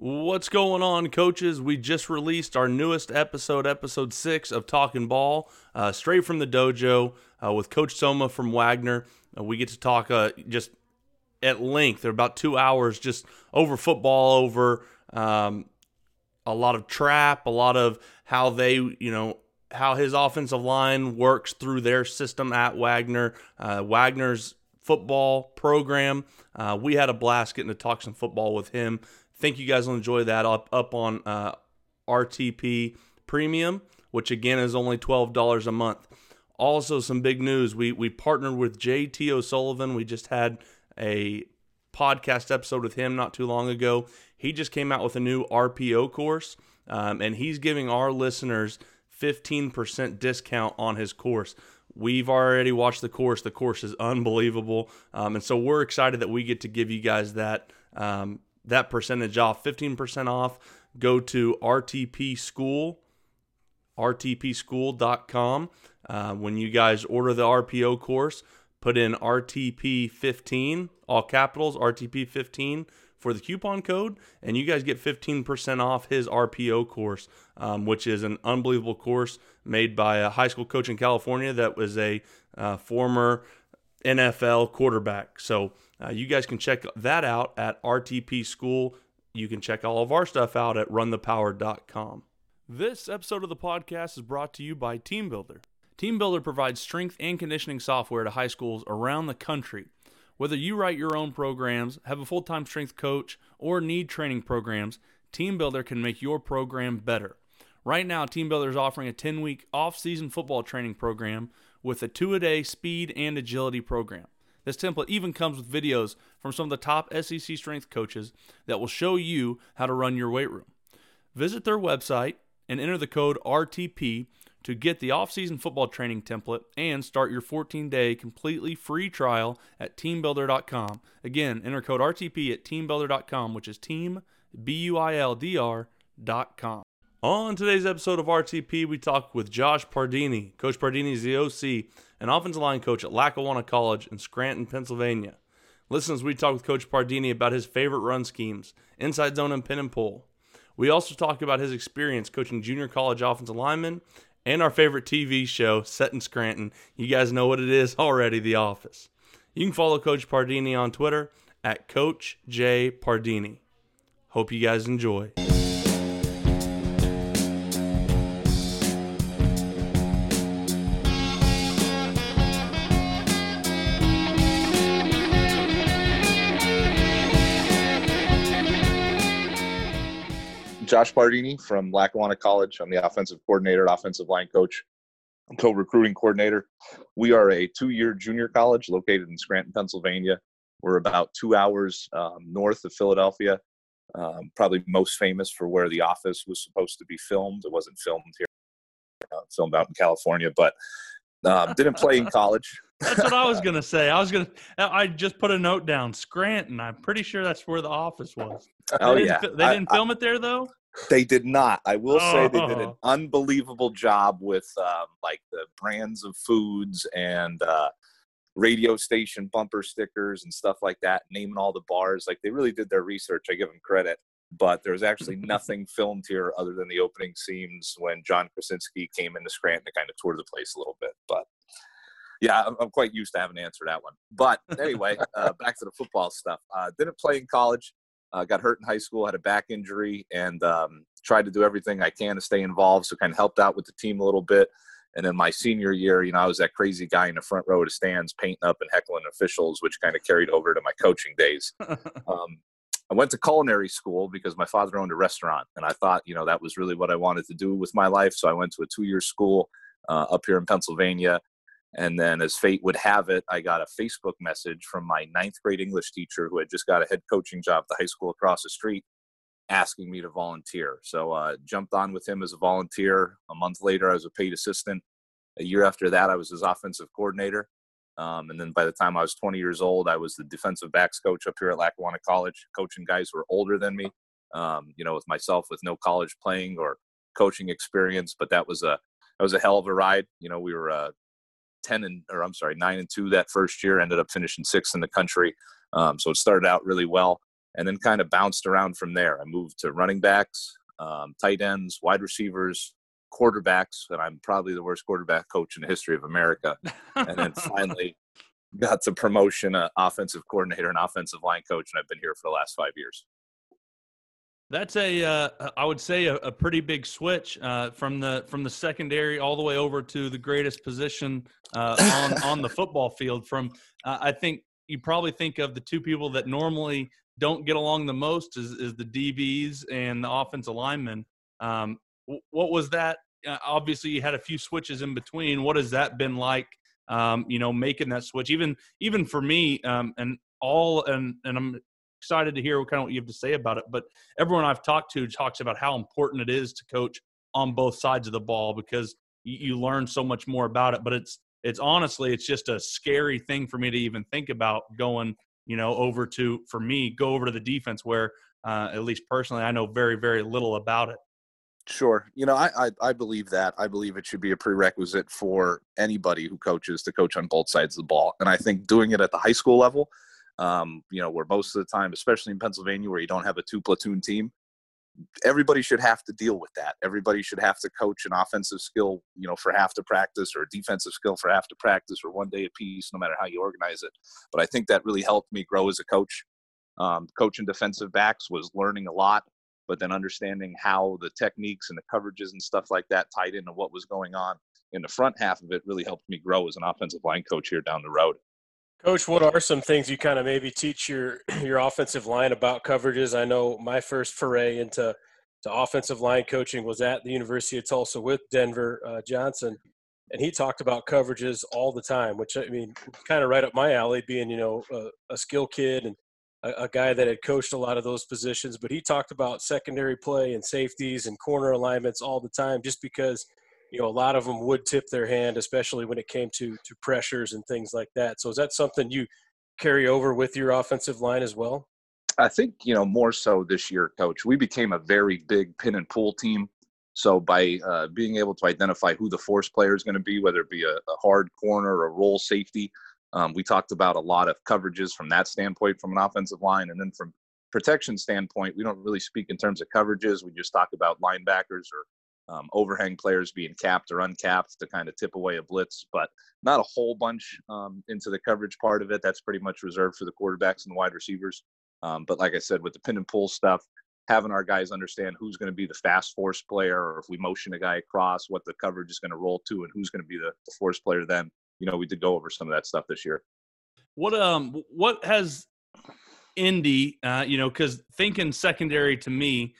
What's going on, coaches? We just released our newest episode, episode 6 of Talking Ball, straight from the dojo with Coach Soma from Wagner. We get to talk just at length, about 2 hours, just over football, over a lot of trap, a lot of how they, how his offensive line works through their system at Wagner, Wagner's football program. We had a blast getting to talk some football with him. Think you guys will enjoy that up on RTP Premium, which again is only $12 a month. Also, some big news. We partnered with J.T. O'Sullivan. We just had a podcast episode with him not too long ago. He just came out with a new RPO course, and he's giving our listeners 15% discount on his course. We've already watched the course. The course is unbelievable, and so we're excited that we get to give you guys that that percentage off, 15% off. Go to RTPSchool.com. When you guys order the RPO course, put in RTP15, all capitals, RTP15 for the coupon code, and you guys get 15% off his RPO course, which is an unbelievable course made by a high school coach in California that was a former NFL quarterback. So you guys can check that out at RTP School. You can check all of our stuff out at runthepower.com. This episode of the podcast is brought to you by Team Builder. Team Builder provides strength and conditioning software to high schools around the country. Whether you write your own programs, have a full-time strength coach, or need training programs, Team Builder can make your program better. Right now, Team Builder is offering a 10-week off-season football training program with a 2-a-day speed and agility program. This template even comes with videos from some of the top SEC strength coaches that will show you how to run your weight room. Visit their website and enter the code RTP to get the off-season football training template and start your 14-day completely free trial at teambuilder.com. Again, enter code RTP at teambuilder.com, which is teambuilder.com. On today's episode of RTP, we talk with Josh Pardini. Coach Pardini is the OC and offensive line coach at Lackawanna College in Scranton, Pennsylvania. Listen as we talk with Coach Pardini about his favorite run schemes, inside zone and pin and pull. We also talk about his experience coaching junior college offensive linemen and our favorite TV show set in Scranton. You guys know what it is already, The Office. You can follow Coach Pardini on Twitter at CoachJPardini. Hope you guys enjoy. Josh Pardini from Lackawanna College. I'm the offensive coordinator, offensive line coach, co-recruiting coordinator. We are a 2-year junior college located in Scranton, Pennsylvania. We're about 2 hours north of Philadelphia, probably most famous for where The Office was supposed to be filmed. It wasn't filmed here, filmed out in California, but didn't play in college. That's what I was going to say. I just put a note down, Scranton. I'm pretty sure that's where The Office was. They didn't film it there, though? They did not. I will say they did an unbelievable job with like the brands of foods and radio station bumper stickers and stuff like that, naming all the bars. Like, they really did their research. I give them credit. But there was actually nothing filmed here other than the opening scenes when John Krasinski came into Scranton to kind of tour the place a little bit. But yeah, I'm quite used to having to answer that one. But anyway, back to the football stuff. Didn't play in college. Got hurt in high school, had a back injury, and tried to do everything I can to stay involved. So kind of helped out with the team a little bit. And then my senior year, I was that crazy guy in the front row of the stands painting up and heckling officials, which kind of carried over to my coaching days. I went to culinary school because my father owned a restaurant, and I thought, that was really what I wanted to do with my life. So I went to a 2-year school up here in Pennsylvania. And then, as fate would have it, I got a Facebook message from my 9th grade English teacher who had just got a head coaching job at the high school across the street asking me to volunteer. So I jumped on with him as a volunteer. A month later, I was a paid assistant. A year after that, I was his offensive coordinator. And then by the time I was 20 years old, I was the defensive backs coach up here at Lackawanna College, coaching guys who were older than me, with myself with no college playing or coaching experience. But that was a hell of a ride. We were 9-2 that first year, ended up finishing 6th in the country. So it started out really well. and then kind of bounced around from there. I moved to running backs, tight ends, wide receivers, quarterbacks, and I'm probably the worst quarterback coach in the history of America. And then finally got the promotion, offensive coordinator and offensive line coach, and I've been here for the last 5 years. That's I would say, a pretty big switch from the secondary all the way over to the greatest position on the football field. From I think you probably think of the two people that normally don't get along the most is the DBs and the offensive linemen. What was that? Obviously, you had a few switches in between. What has that been like? Making that switch, even for me, and I'm excited to hear what you have to say about it. But everyone I've talked to talks about how important it is to coach on both sides of the ball, because you learn so much more about it. But it's honestly, it's just a scary thing for me to even think about going, go over to the defense where, at least personally, I know very, very little about it. Sure. I believe that. I believe it should be a prerequisite for anybody who coaches to coach on both sides of the ball. And I think doing it at the high school level, where most of the time, especially in Pennsylvania, where you don't have a 2-platoon team, everybody should have to deal with that. Everybody should have to coach an offensive skill, for half the practice, or a defensive skill for half the practice, or one day a piece, no matter how you organize it. But I think that really helped me grow as a coach. Coaching defensive backs was learning a lot, but then understanding how the techniques and the coverages and stuff like that tied into what was going on in the front half of it really helped me grow as an offensive line coach here down the road. Coach, what are some things you kind of maybe teach your offensive line about coverages? I know my first foray into offensive line coaching was at the University of Tulsa with Denver Johnson, and he talked about coverages all the time, which, I mean, kind of right up my alley, being, a skill kid and a guy that had coached a lot of those positions. But he talked about secondary play and safeties and corner alignments all the time, just because a lot of them would tip their hand, especially when it came to pressures and things like that. So is that something you carry over with your offensive line as well? I think, more so this year, Coach. We became a very big pin and pull team. So by being able to identify who the force player is going to be, whether it be a hard corner or a roll safety, we talked about a lot of coverages from that standpoint, from an offensive line. And then from protection standpoint, we don't really speak in terms of coverages. We just talk about linebackers or overhang players being capped or uncapped to kind of tip away a blitz, but not a whole bunch into the coverage part of it. That's pretty much reserved for the quarterbacks and the wide receivers. But like I said, with the pin and pull stuff, having our guys understand who's going to be the fast force player, or if we motion a guy across, what the coverage is going to roll to and who's going to be the force player then. We did go over some of that stuff this year. What has Indy, because thinking secondary to me,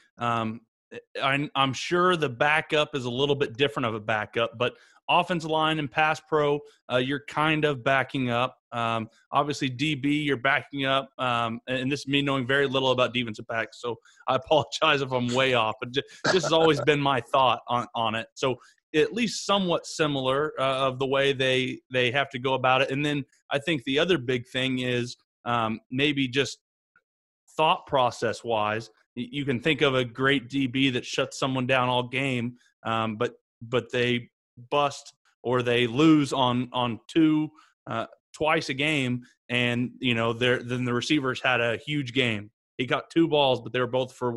I'm sure the backup is a little bit different of a backup, but offensive line and pass pro, you're kind of backing up. Obviously, DB, you're backing up. And this is me knowing very little about defensive backs, so I apologize if I'm way off. But this has always been my thought on it. So at least somewhat similar of the way they have to go about it. And then I think the other big thing is maybe just thought process wise. You can think of a great DB that shuts someone down all game, but they bust or they lose on two twice a game, and then the receivers had a huge game. He got 2 balls, but they were both for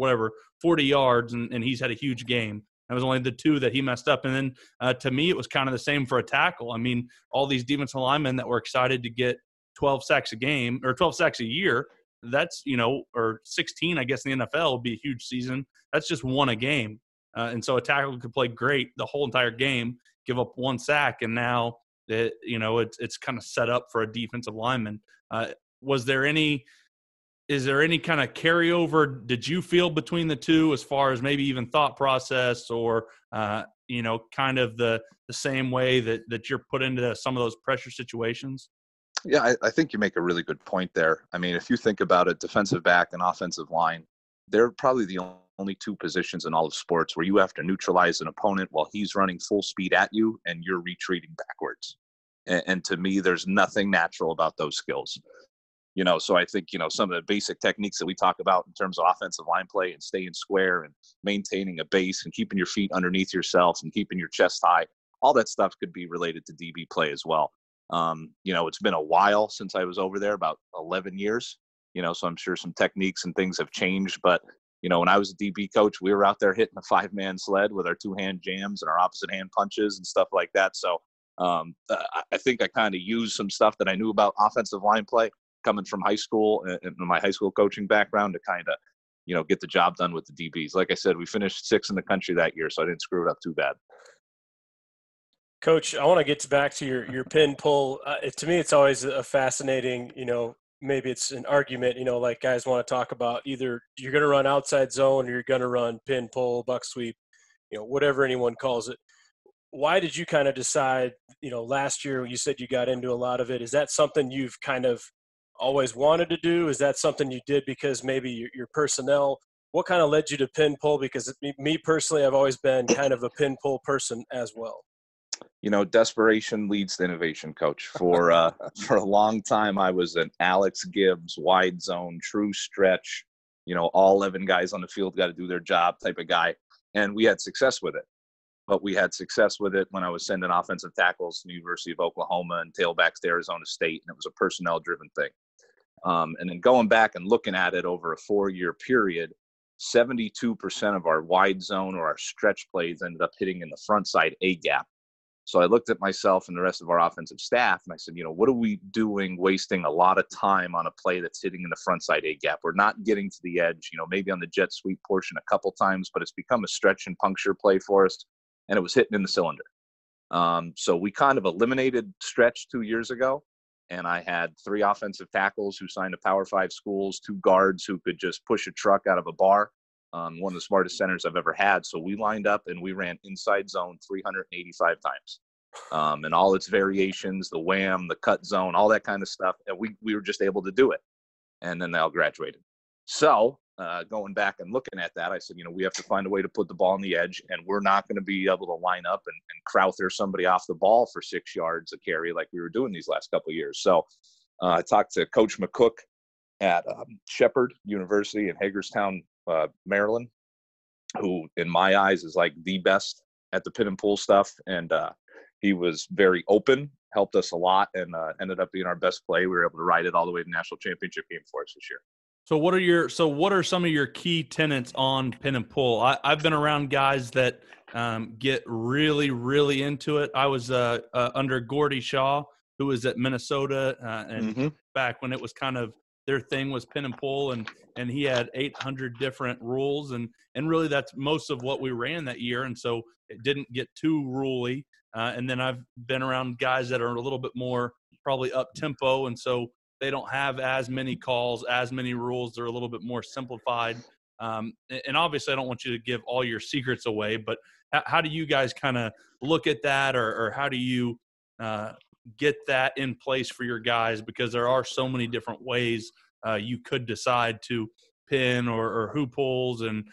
40 yards, and he's had a huge game. It was only the 2 that he messed up. And then to me, it was kind of the same for a tackle. I mean, all these defensive linemen that were excited to get 12 sacks a game or 12 sacks a year, that's, or 16, I guess, in the NFL would be a huge season. That's just 1 a game. And so a tackle could play great the whole entire game, give up 1 sack, and now, it's kind of set up for a defensive lineman. Is there any kind of carryover did you feel between the 2 as far as maybe even thought process or, kind of the same way that you're put into some of those pressure situations? Yeah, I think you make a really good point there. I mean, if you think about it, defensive back and offensive line, they're probably the only 2 positions in all of sports where you have to neutralize an opponent while he's running full speed at you and you're retreating backwards. And to me, there's nothing natural about those skills. So I think, some of the basic techniques that we talk about in terms of offensive line play and staying square and maintaining a base and keeping your feet underneath yourself and keeping your chest high, all that stuff could be related to DB play as well. It's been a while since I was over there, about 11 years. you know, so I'm sure some techniques and things have changed. But, you know, when I was a DB coach, we were out there hitting a 5-man sled with our 2-hand jams and our opposite hand punches and stuff like that. So I think I kind of used some stuff that I knew about offensive line play coming from high school and my high school coaching background to kind of, you know, get the job done with the DBs. Like I said, we finished 6th in the country that year, so I didn't screw it up too bad. Coach, I want to get back to your pin pull. To me, it's always a fascinating, you know, maybe it's an argument, you know, like guys want to talk about either you're going to run outside zone or you're going to run pin pull, buck sweep, you know, whatever anyone calls it. Why did you kind of decide, you know, last year you said you got into a lot of it. Is that something you've kind of always wanted to do? Is that something you did because maybe your personnel – what kind of led you to pin pull? Because me personally, I've always been kind of a pin pull person as well. You know, desperation leads to innovation, Coach. For a long time, I was an Alex Gibbs, wide zone, true stretch, you know, all 11 guys on the field got to do their job type of guy. And we had success with it. But we had success with it when I was sending offensive tackles to the University of Oklahoma and tailbacks to Arizona State. And it was a personnel-driven thing. And then going back and looking at it over a 4-year period, 72% of our wide zone or our stretch plays ended up hitting in the front side A-gap. So I looked at myself and the rest of our offensive staff, and I said, you know, what are we doing wasting a lot of time on a play that's hitting in the front side A-gap? We're not getting to the edge, you know, maybe on the jet sweep portion a couple times, but it's become a stretch and puncture play for us, and it was hitting in the cylinder. So we kind of eliminated stretch 2 years ago, and I had 3 offensive tackles who signed to Power 5 schools, 2 guards who could just push a truck out of a bar. One of the smartest centers I've ever had. So we lined up and we ran inside zone 385 times. And all its variations, the wham, the cut zone, all that kind of stuff. And we were just able to do it. And then they all graduated. So going back and looking at that, I said, you know, we have to find a way to put the ball on the edge. And we're not going to be able to line up and crowther somebody off the ball for 6 yards a carry like we were doing these last couple of years. So I talked to Coach McCook at Shepherd University in Hagerstown, Maryland, who in my eyes is like the best at the pin and pull stuff. And he was very open, helped us a lot, and ended up being our best play. We were able to ride it all the way to the national championship game for us this year. So what are some of your key tenets on pin and pull? I've been around guys that get really, really into it. I was under Gordy Shaw, who was at Minnesota, and back when it was kind of their thing was pin and pull, and he had 800 different rules, and really that's most of what we ran that year, and so it didn't get too rule-y. And then I've been around guys that are a little bit more probably up-tempo, and so they don't have as many calls, as many rules. They're a little bit more simplified. And obviously I don't want you to give all your secrets away, but how do you guys kind of look at that, or how do you get that in place for your guys, because there are so many different ways you could decide to pin or who pulls and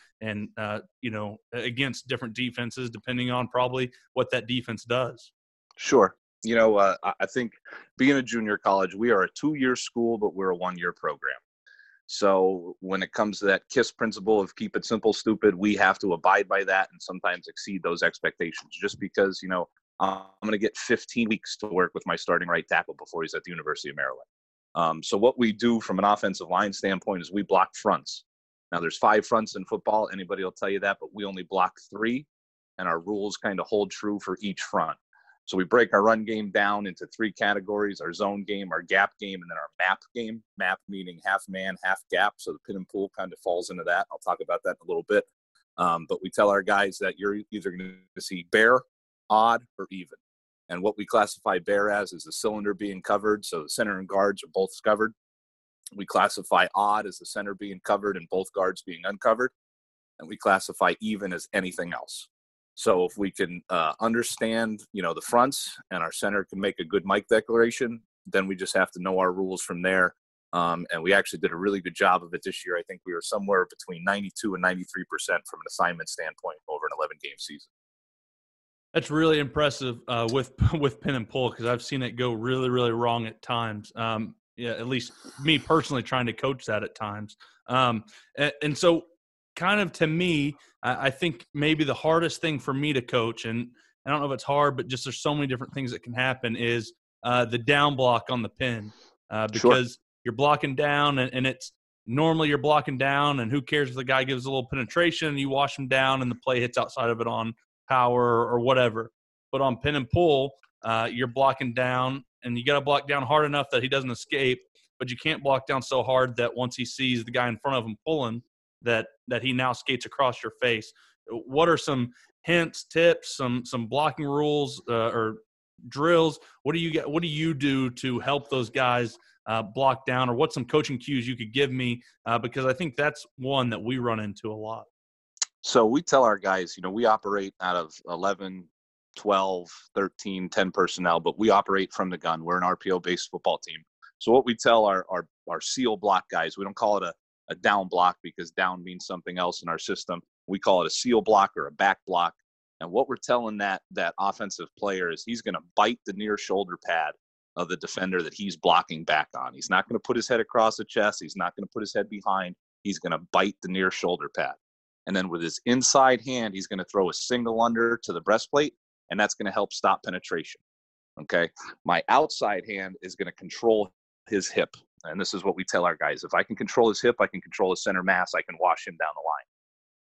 you know, against different defenses, depending on probably what that defense does. Sure. You know, I think being a junior college, we are a 2-year school, but we're a 1-year program. So when it comes to that KISS principle of keep it simple, stupid, we have to abide by that and sometimes exceed those expectations just because, you know, I'm going to get 15 weeks to work with my starting right tackle before he's at the University of Maryland. So what we do from an offensive line standpoint is we block fronts. Now, there's 5 fronts in football. Anybody will tell you that, but we only block 3, and our rules kind of hold true for each front. So we break our run game down into 3 categories: our zone game, our gap game, and then our map game. Map meaning half man, half gap. So the pin and pull kind of falls into that. I'll talk about that in a little bit. But we tell our guys that you're either going to see bare, odd, or even. And what we classify bare as is the cylinder being covered, so the center and guards are both covered. We classify odd as the center being covered and both guards being uncovered. And we classify even as anything else. So if we can understand, you know, the fronts, and our center can make a good mic declaration, then we just have to know our rules from there. And we actually did a really good job of it this year. I think we were somewhere between 92 and 93% from an assignment standpoint over an 11-game season. That's really impressive with pin and pull, because I've seen it go really, really wrong at times. Yeah, at least me personally trying to coach that at times. And so kind of to me, I think maybe the hardest thing for me to coach, and I don't know if it's hard, but just there's so many different things that can happen, is the down block on the pin. Because you're blocking down, and it's normally you're blocking down, and who cares if the guy gives a little penetration, you wash him down, and the play hits outside of it on power or whatever. But on pin and pull, you're blocking down, and you got to block down hard enough that he doesn't escape, but you can't block down so hard that once he sees the guy in front of him pulling, that he now skates across your face. What are some hints, tips, some blocking rules or drills? What do you do to help those guys block down, or what's some coaching cues you could give me? Because I think that's one that we run into a lot. So we tell our guys, you know, we operate out of 11, 12, 13, 10 personnel, but we operate from the gun. We're an RPO-based football team. So what we tell our seal block guys, we don't call it a down block because down means something else in our system. We call it a seal block or a back block. And what we're telling that offensive player is he's going to bite the near shoulder pad of the defender that he's blocking back on. He's not going to put his head across the chest. He's not going to put his head behind. He's going to bite the near shoulder pad. And then with his inside hand, he's going to throw a single under to the breastplate, and that's going to help stop penetration. Okay. My outside hand is going to control his hip. And this is what we tell our guys. If I can control his hip, I can control his center mass. I can wash him down the line.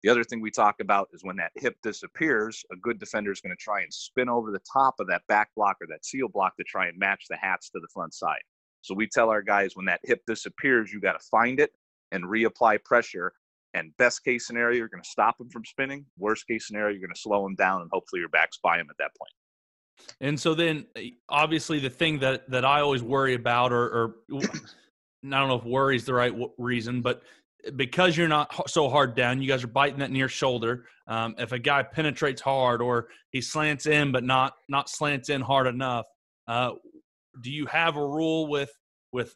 The other thing we talk about is when that hip disappears, a good defender is going to try and spin over the top of that back block or that seal block to try and match the hats to the front side. So we tell our guys when that hip disappears, you got to find it and reapply pressure. And best case scenario, you're going to stop him from spinning. Worst case scenario, you're going to slow him down, and hopefully your back's by him at that point. And so then obviously the thing that I always worry about, or I don't know if worry is the right reason, but because you're not so hard down, you guys are biting that near shoulder. If a guy penetrates hard or he slants in, but not slants in hard enough, do you have a rule with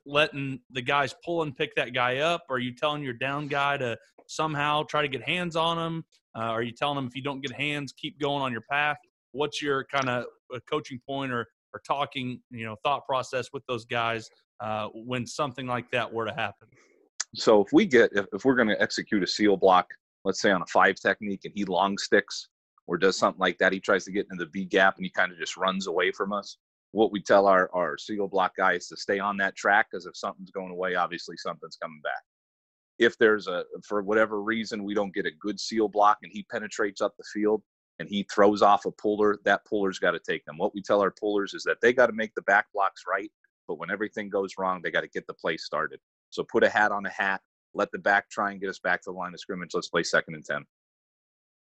letting the guys pull and pick that guy up? Or are you telling your down guy to somehow try to get hands on him? Are you telling him if you don't get hands, keep going on your path? What's your kind of coaching point or talking, you know, thought process with those guys when something like that were to happen? So if we're going to execute a seal block, let's say on a 5 technique, and he long sticks or does something like that, he tries to get into the B gap and he kind of just runs away from us. What we tell our seal block guys is to stay on that track, because if something's going away, obviously something's coming back. If for whatever reason, we don't get a good seal block and he penetrates up the field and he throws off a puller, that puller's got to take them. What we tell our pullers is that they got to make the back blocks right, but when everything goes wrong, they got to get the play started. So put a hat on a hat, let the back try and get us back to the line of scrimmage. Let's play 2nd and 10.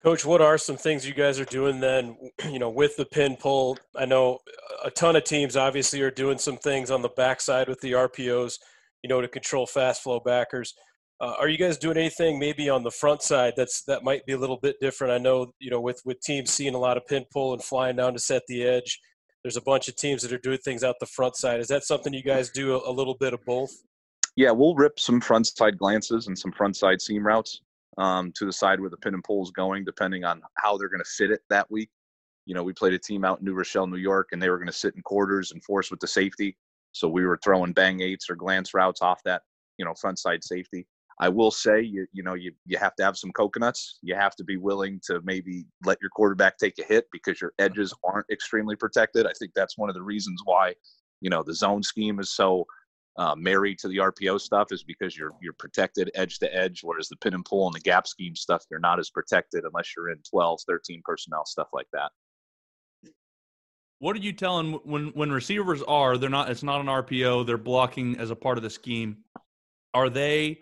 Coach, what are some things you guys are doing then, you know, with the pin pull? I know a ton of teams obviously are doing some things on the backside with the RPOs, you know, to control fast flow backers. Are you guys doing anything maybe on the front side that might be a little bit different? I know, you know, with teams seeing a lot of pin pull and flying down to set the edge, there's a bunch of teams that are doing things out the front side. Is that something you guys do, a little bit of both? Yeah, we'll rip some front side glances and some front side seam routes to the side where the pin and pull is going, depending on how they're going to fit it that week. You know, we played a team out in New Rochelle, New York, and they were going to sit in quarters and force with the safety. So we were throwing bang eights or glance routes off that, you know, front side safety. I will say, you have to have some coconuts. You have to be willing to maybe let your quarterback take a hit because your edges aren't extremely protected. I think that's one of the reasons why, you know, the zone scheme is so married to the RPO stuff, is because you're protected edge to edge, whereas the pin and pull and the gap scheme stuff, you're not as protected unless you're in 12, 13 personnel, stuff like that. What are you telling when receivers are, it's not an RPO, they're blocking as a part of the scheme. Are they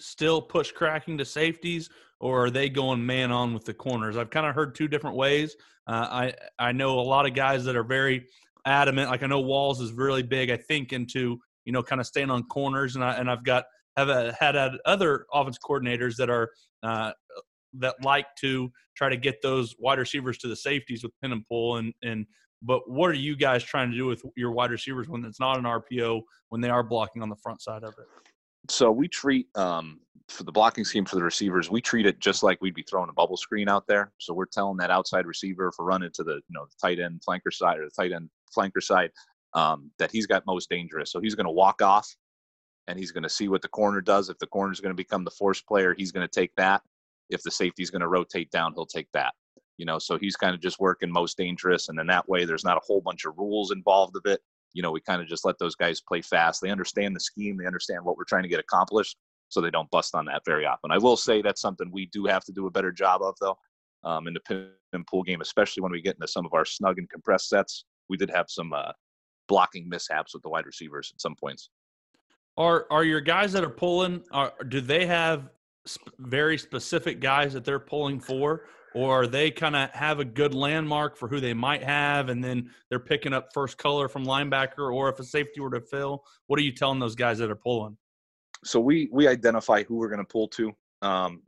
still push cracking to safeties, or are they going man on with the corners? I've kind of heard two different ways. I know a lot of guys that are very adamant. Like I know Walls is really big, I think, into, you know, kind of staying on corners, and I've had other offense coordinators that are that like to try to get those wide receivers to the safeties with pin and pull, and but what are you guys trying to do with your wide receivers when it's not an RPO, when they are blocking on the front side of it? So we treat for the blocking scheme for the receivers, we treat it just like we'd be throwing a bubble screen out there. So we're telling that outside receiver, if we're running to the, you know, the tight end flanker side or the tight end flanker side, that he's got most dangerous. So he's going to walk off and he's going to see what the corner does. If the corner is going to become the force player, he's going to take that. If the safety is going to rotate down, he'll take that. You know, so he's kind of just working most dangerous. And then that way there's not a whole bunch of rules involved of it. you know, we kind of just let those guys play fast. They understand the scheme. They understand what we're trying to get accomplished, so they don't bust on that very often. I will say that's something we do have to do a better job of, though, in the pin and pull game, especially when we get into some of our snug and compressed sets. We did have some blocking mishaps with the wide receivers at some points. Are your guys that are pulling, do they have very specific guys that they're pulling for, or are they kind of have a good landmark for who they might have, and then they're picking up first color from linebacker, or if a safety were to fill, what are you telling those guys that are pulling? So we identify who we're going to pull to. You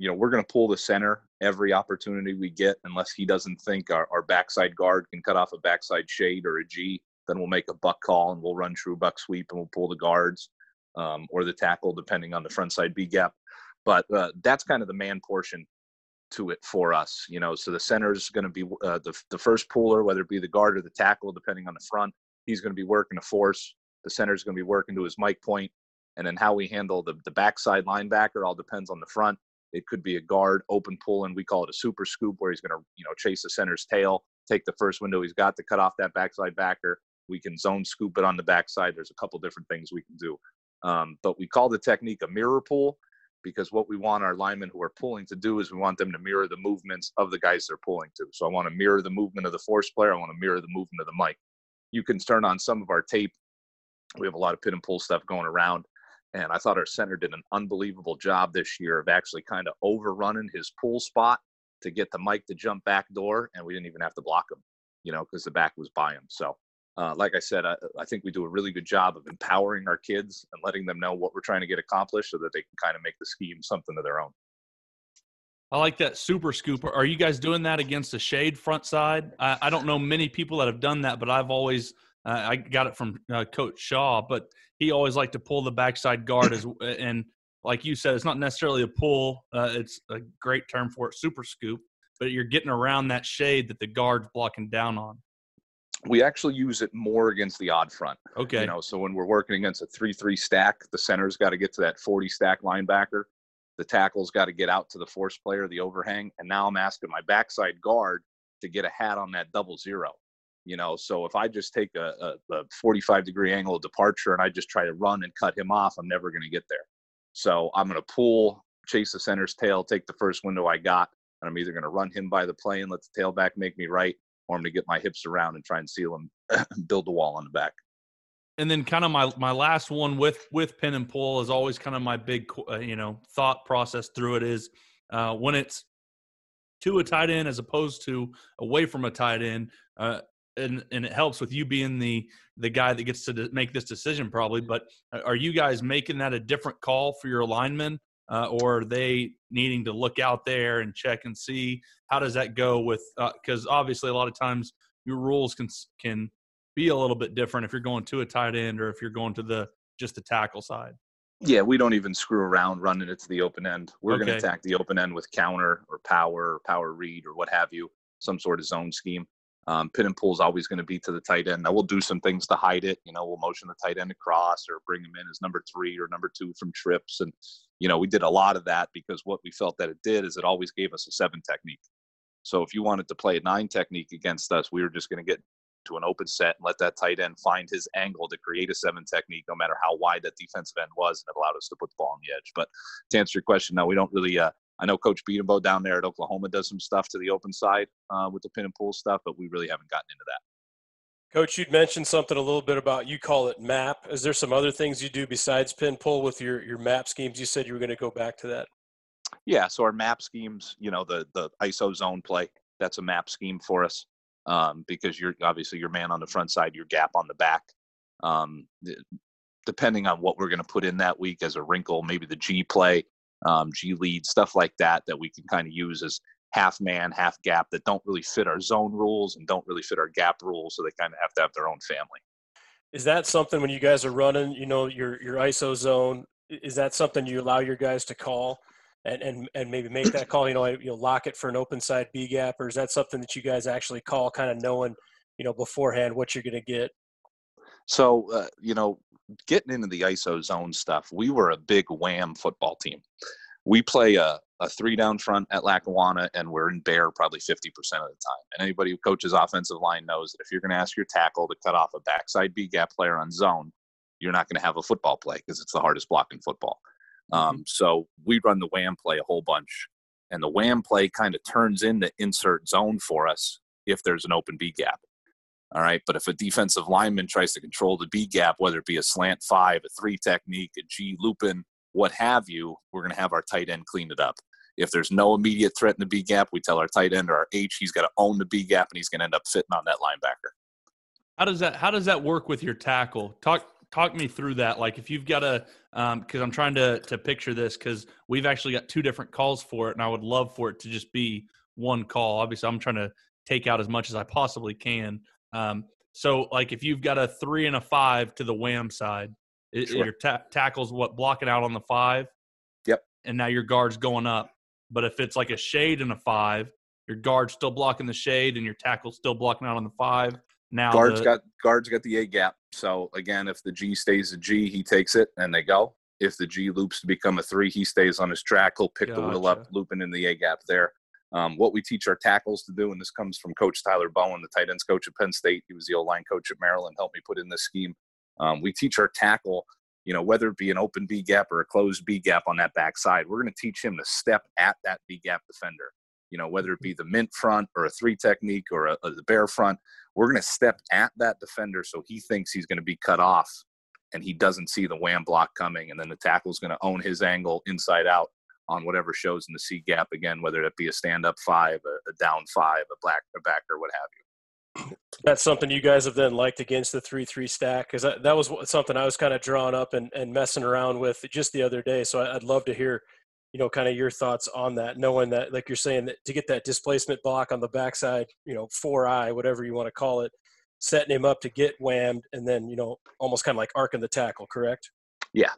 know, we're going to pull the center every opportunity we get, unless he doesn't think our backside guard can cut off a backside shade or a G, then we'll make a buck call and we'll run true buck sweep and we'll pull the guards or the tackle, depending on the front side B gap. But that's kind of the man portion to it for us, you know. So the center is going to be the first puller, whether it be the guard or the tackle, depending on the front. He's going to be working a force. The center is going to be working to his mic point. And then how we handle the backside linebacker all depends on the front. It could be a guard open pull, and we call it a super scoop, where he's going to, you know, chase the center's tail, take the first window he's got to cut off that backside backer. We can zone scoop it on the backside. There's a couple different things we can do. But we call the technique a mirror pull, because what we want our linemen who are pulling to do is we want them to mirror the movements of the guys they're pulling to. So I want to mirror the movement of the force player. I want to mirror the movement of the mic. You can turn on some of our tape. We have a lot of pin and pull stuff going around. And I thought our center did an unbelievable job this year of actually kind of overrunning his pull spot to get the mic to jump back door. And we didn't even have to block him, you know, because the back was by him. So, like I said, I think we do a really good job of empowering our kids and letting them know what we're trying to get accomplished so that they can kind of make the scheme something of their own. I like that super scooper. Are you guys doing that against a shade front side? I don't know many people that have done that, but I've always I got it from Coach Shaw, but he always liked to pull the backside guard. And like you said, it's not necessarily a pull. It's a great term for it, super scoop, but you're getting around that shade that the guard's blocking down on. We actually use it more against the odd front. Okay. You know, so when we're working against a 3-3 stack, the center's got to get to that 40 stack linebacker. The tackle's got to get out to the force player, the overhang. And now I'm asking my backside guard to get a hat on that 0-0. You know, so if I just take a 45-degree angle of departure and I just try to run and cut him off, I'm never going to get there. So I'm going to pull, chase the center's tail, take the first window I got, and I'm either going to run him by the play and let the tailback make me right, or I'm going to get my hips around and try and seal him, build the wall on the back. And then kind of my last one with pin and pull is always kind of my big, you know, thought process through it is when it's to a tight end as opposed to away from a tight end, and it helps with you being the guy that gets to make this decision probably, but are you guys making that a different call for your linemen, or are they needing to look out there and check and see? How does that go with because obviously a lot of times your rules can be a little bit different if you're going to a tight end or if you're going to just the tackle side? Yeah, we don't even screw around running it to the open end. We're okay. Going to attack the open end with counter or power read or what have you, some sort of zone scheme. Pin and pull is always going to be to the tight end. Now, we'll do some things to hide it. You know, we'll motion the tight end across or bring him in as number 3 or number 2 from trips. And, you know, we did a lot of that because what we felt that it did is it always gave us a 7 technique. So if you wanted to play a 9 technique against us, we were just going to get to an open set and let that tight end find his angle to create a 7 technique, no matter how wide that defensive end was, and it allowed us to put the ball on the edge. But to answer your question, no, we don't really I know Coach Beatembo down there at Oklahoma does some stuff to the open side with the pin and pull stuff, but we really haven't gotten into that. Coach, you'd mentioned something a little bit about, you call it map. Is there some other things you do besides pin pull with your map schemes? You said you were going to go back to that. Yeah, so our map schemes, you know, the ISO zone play, that's a map scheme for us because you're obviously your man on the front side, your gap on the back. Depending on what we're going to put in that week as a wrinkle, maybe the G play, G lead, stuff like that we can kind of use as half man, half gap that don't really fit our zone rules and don't really fit our gap rules. So they kind of have to have their own family. Is that something when you guys are running, you know, your ISO zone, is that something you allow your guys to call and maybe make that call, you know, you'll lock it for an open side B gap, or is that something that you guys actually call kind of knowing, you know, beforehand what you're going to get? So, you know, getting into the ISO zone stuff, we were a big wham football team. We play a a three down front at Lackawanna, and we're in bear probably 50% of the time. And anybody who coaches offensive line knows that if you're going to ask your tackle to cut off a backside B gap player on zone, you're not going to have a football play because it's the hardest block in football. So we run the wham play a whole bunch, and the wham play kind of turns into insert zone for us if there's an open B gap. All right. But if a defensive lineman tries to control the B gap, whether it be a slant five, a three technique, a G looping, what have you, we're going to have our tight end clean it up. If there's no immediate threat in the B gap, we tell our tight end or our H, he's got to own the B gap, and he's going to end up fitting on that linebacker. How does that work with your tackle? Talk me through that. Like if you've got a, because I'm trying to picture this, because we've actually got two different calls for it, and I would love for it to just be one call. Obviously, I'm trying to take out as much as I possibly can. So like if you've got a 3 and a 5 to the wham side, sure. Your tackle's what, blocking out on the 5? Yep. And now your guard's going up. But if it's like a shade and a 5, your guard's still blocking the shade and your tackle's still blocking out on the 5. Now guard's got the A gap. So again, if the G stays a G, he takes it and they go. If the G loops to become a 3, he stays on his track. He'll pick the wheel up, looping in the A gap there. What we teach our tackles to do, and this comes from Coach Tyler Bowen, the tight ends coach at Penn State. He was the O-line coach at Maryland, helped me put in this scheme. We teach our tackle, whether it be an open B gap or a closed B gap on that backside, we're going to teach him to step at that B gap defender. Whether it be the mint front or a three technique or the bear front, we're going to step at that defender so he thinks he's going to be cut off and he doesn't see the wham block coming. And then the tackle's going to own his angle inside out on whatever shows in the C gap again, whether it be a stand up 5, a down 5, a back or what have you. That's something you guys have then liked against the 3-3 stack, because that was something I was kind of drawing up and messing around with just the other day. So I'd love to hear, kind of your thoughts on that, knowing that, like you're saying, that to get that displacement block on the backside, 4i, whatever you want to call it, setting him up to get whammed and then, almost kind of like arcing the tackle, correct? Yeah.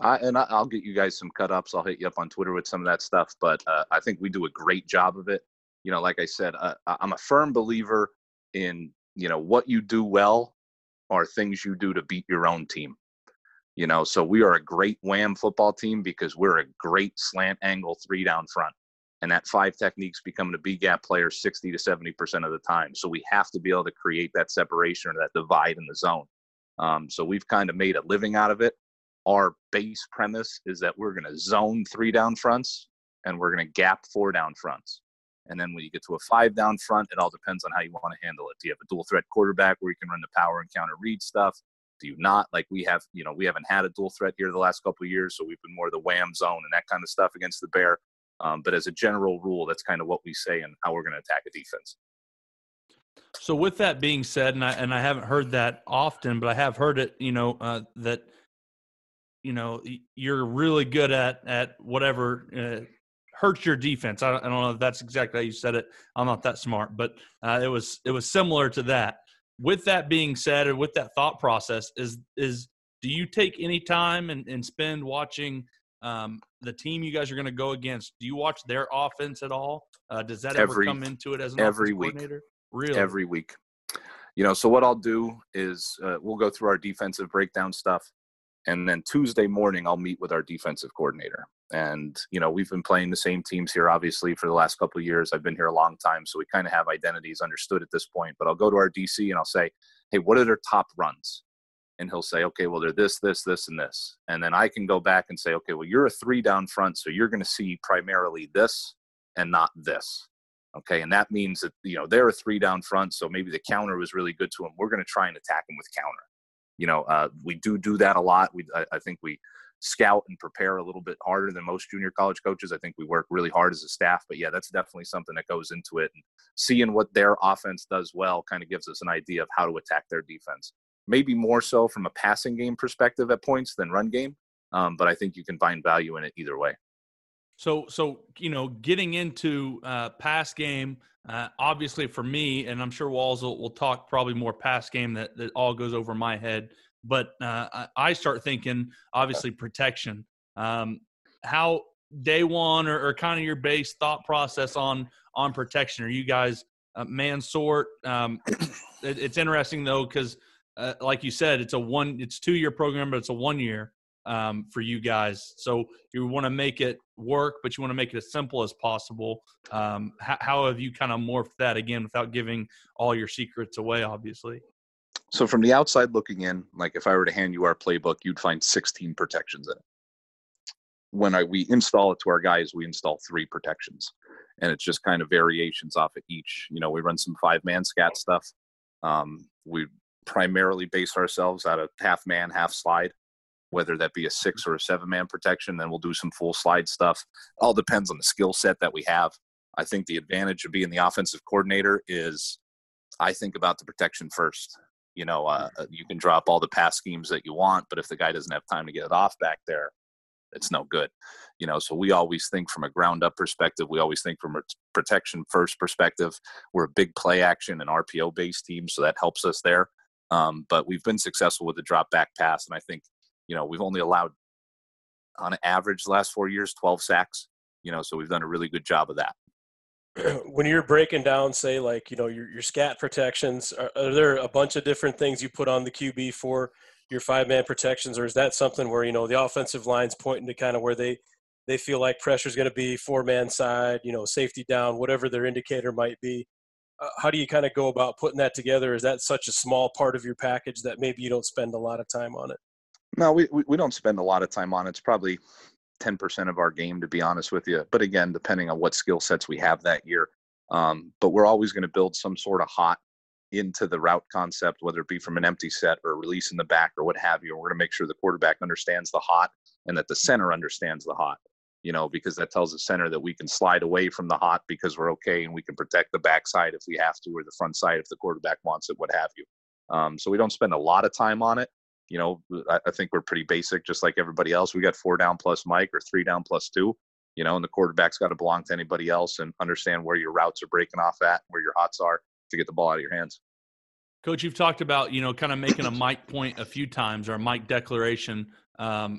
I'll get you guys some cut ups. I'll hit you up on Twitter with some of that stuff, but I think we do a great job of it. Like I said, I'm a firm believer in what you do well are things you do to beat your own team. So we are a great wham football team because we're a great slant angle 3 down front, and that 5 techniques becoming a B gap player 60 to 70% of the time. So we have to be able to create that separation or that divide in the zone. So we've kind of made a living out of it. Our base premise is that we're going to zone 3 down fronts and we're going to gap 4 down fronts. And then when you get to a 5 down front, it all depends on how you want to handle it. Do you have a dual threat quarterback where you can run the power and counter read stuff? Do you not? Like we have, we haven't had a dual threat here the last couple of years, so we've been more the wham zone and that kind of stuff against the bear. But as a general rule, that's kind of what we say and how we're going to attack a defense. So with that being said, and I haven't heard that often, but I have heard it, that, you're really good at whatever, hurts your defense. I don't know if that's exactly how you said it. I'm not that smart, but it was similar to that. With that being said, and with that thought process, is do you take any time and spend watching the team you guys are going to go against? Do you watch their offense at all? Does that ever come into it as an offensive coordinator? Really? Every week. So what I'll do is we'll go through our defensive breakdown stuff. And then Tuesday morning, I'll meet with our defensive coordinator. And, we've been playing the same teams here, obviously, for the last couple of years. I've been here a long time, so we kind of have identities understood at this point. But I'll go to our DC and I'll say, hey, what are their top runs? And he'll say, okay, well, they're this, this, this, and this. And then I can go back and say, okay, well, you're a 3 down front, so you're going to see primarily this and not this. Okay, and that means that, they're a 3 down front, so maybe the counter was really good to them. We're going to try and attack them with counter. We do that a lot. I think we scout and prepare a little bit harder than most junior college coaches. I think we work really hard as a staff, but yeah, that's definitely something that goes into it. And seeing what their offense does well kind of gives us an idea of how to attack their defense. Maybe more so from a passing game perspective at points than run game, but I think you can find value in it either way. So getting into pass game, obviously for me, and I'm sure Walls will talk probably more pass game that all goes over my head. But I start thinking, obviously, protection. How day one or kind of your base thought process on protection? Are you guys man sort? It's interesting though because, like you said, it's a 2-year program, but it's a 1 year. for you guys. So you want to make it work, but you want to make it as simple as possible. How have you kind of morphed that, again, without giving all your secrets away, obviously? So from the outside looking in, like if I were to hand you our playbook, you'd find 16 protections in it. When we install it to our guys, we install 3 protections, and it's just kind of variations off of each. You know, we run some 5-man scat stuff. We primarily base ourselves out of half man, half slide, whether that be a 6 or a 7-man protection. Then we'll do some full slide stuff. All depends on the skill set that we have. I think the advantage of being the offensive coordinator is I think about the protection first. You know, you can drop all the pass schemes that you want, but if the guy doesn't have time to get it off back there, it's no good. You know, so we always think from a ground-up perspective. We always think from a protection-first perspective. We're a big play-action and RPO-based team, so that helps us there. But we've been successful with the drop-back pass, and I think, you know, we've only allowed, on average, the last 4 years, 12 sacks. You know, so we've done a really good job of that. When you're breaking down, say, like, you know, your scat protections, are there a bunch of different things you put on the QB for your 5-man protections, or is that something where, you know, the offensive line's pointing to kind of where they feel like pressure's going to be, 4-man side, you know, safety down, whatever their indicator might be? How do you kind of go about putting that together? Is that such a small part of your package that maybe you don't spend a lot of time on it? No, we don't spend a lot of time on it. It's probably 10% of our game, to be honest with you. But again, depending on what skill sets we have that year. But we're always going to build some sort of hot into the route concept, whether it be from an empty set or release in the back or what have you. We're going to make sure the quarterback understands the hot and that the center understands the hot, you know, because that tells the center that we can slide away from the hot because we're okay and we can protect the backside if we have to, or the front side if the quarterback wants it, what have you. So we don't spend a lot of time on it. You know, I think we're pretty basic, just like everybody else. We got 4 down plus Mike or 3 down plus 2, you know, and the quarterback's got to belong to anybody else and understand where your routes are breaking off at, where your hots are to get the ball out of your hands. Coach, you've talked about, you know, kind of making a Mike point a few times, or a Mike declaration. Talk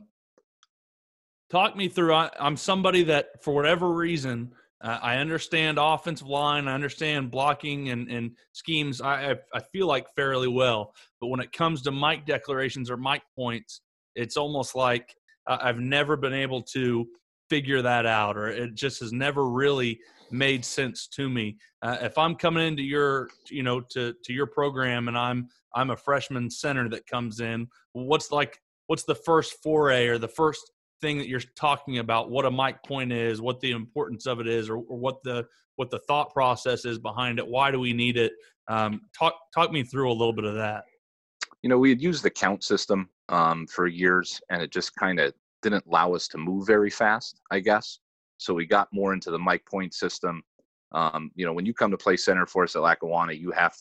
me through. I'm somebody that, for whatever reason, I understand offensive line, I understand blocking and schemes. I feel like fairly well, but when it comes to Mike declarations or Mike points, it's almost like I've never been able to figure that out, or it just has never really made sense to me. If I'm coming into your, you know, to your program, and I'm a freshman center that comes in, what's the first foray or the first thing that you're talking about, what a Mike point is, what the importance of it is, or what the thought process is behind it? Why do we need it? Talk me through a little bit of that. You know, we had used the count system for years, and it just kind of didn't allow us to move very fast, I guess. So we got more into the Mike point system. You know, when you come to play center for us at Lackawanna, you have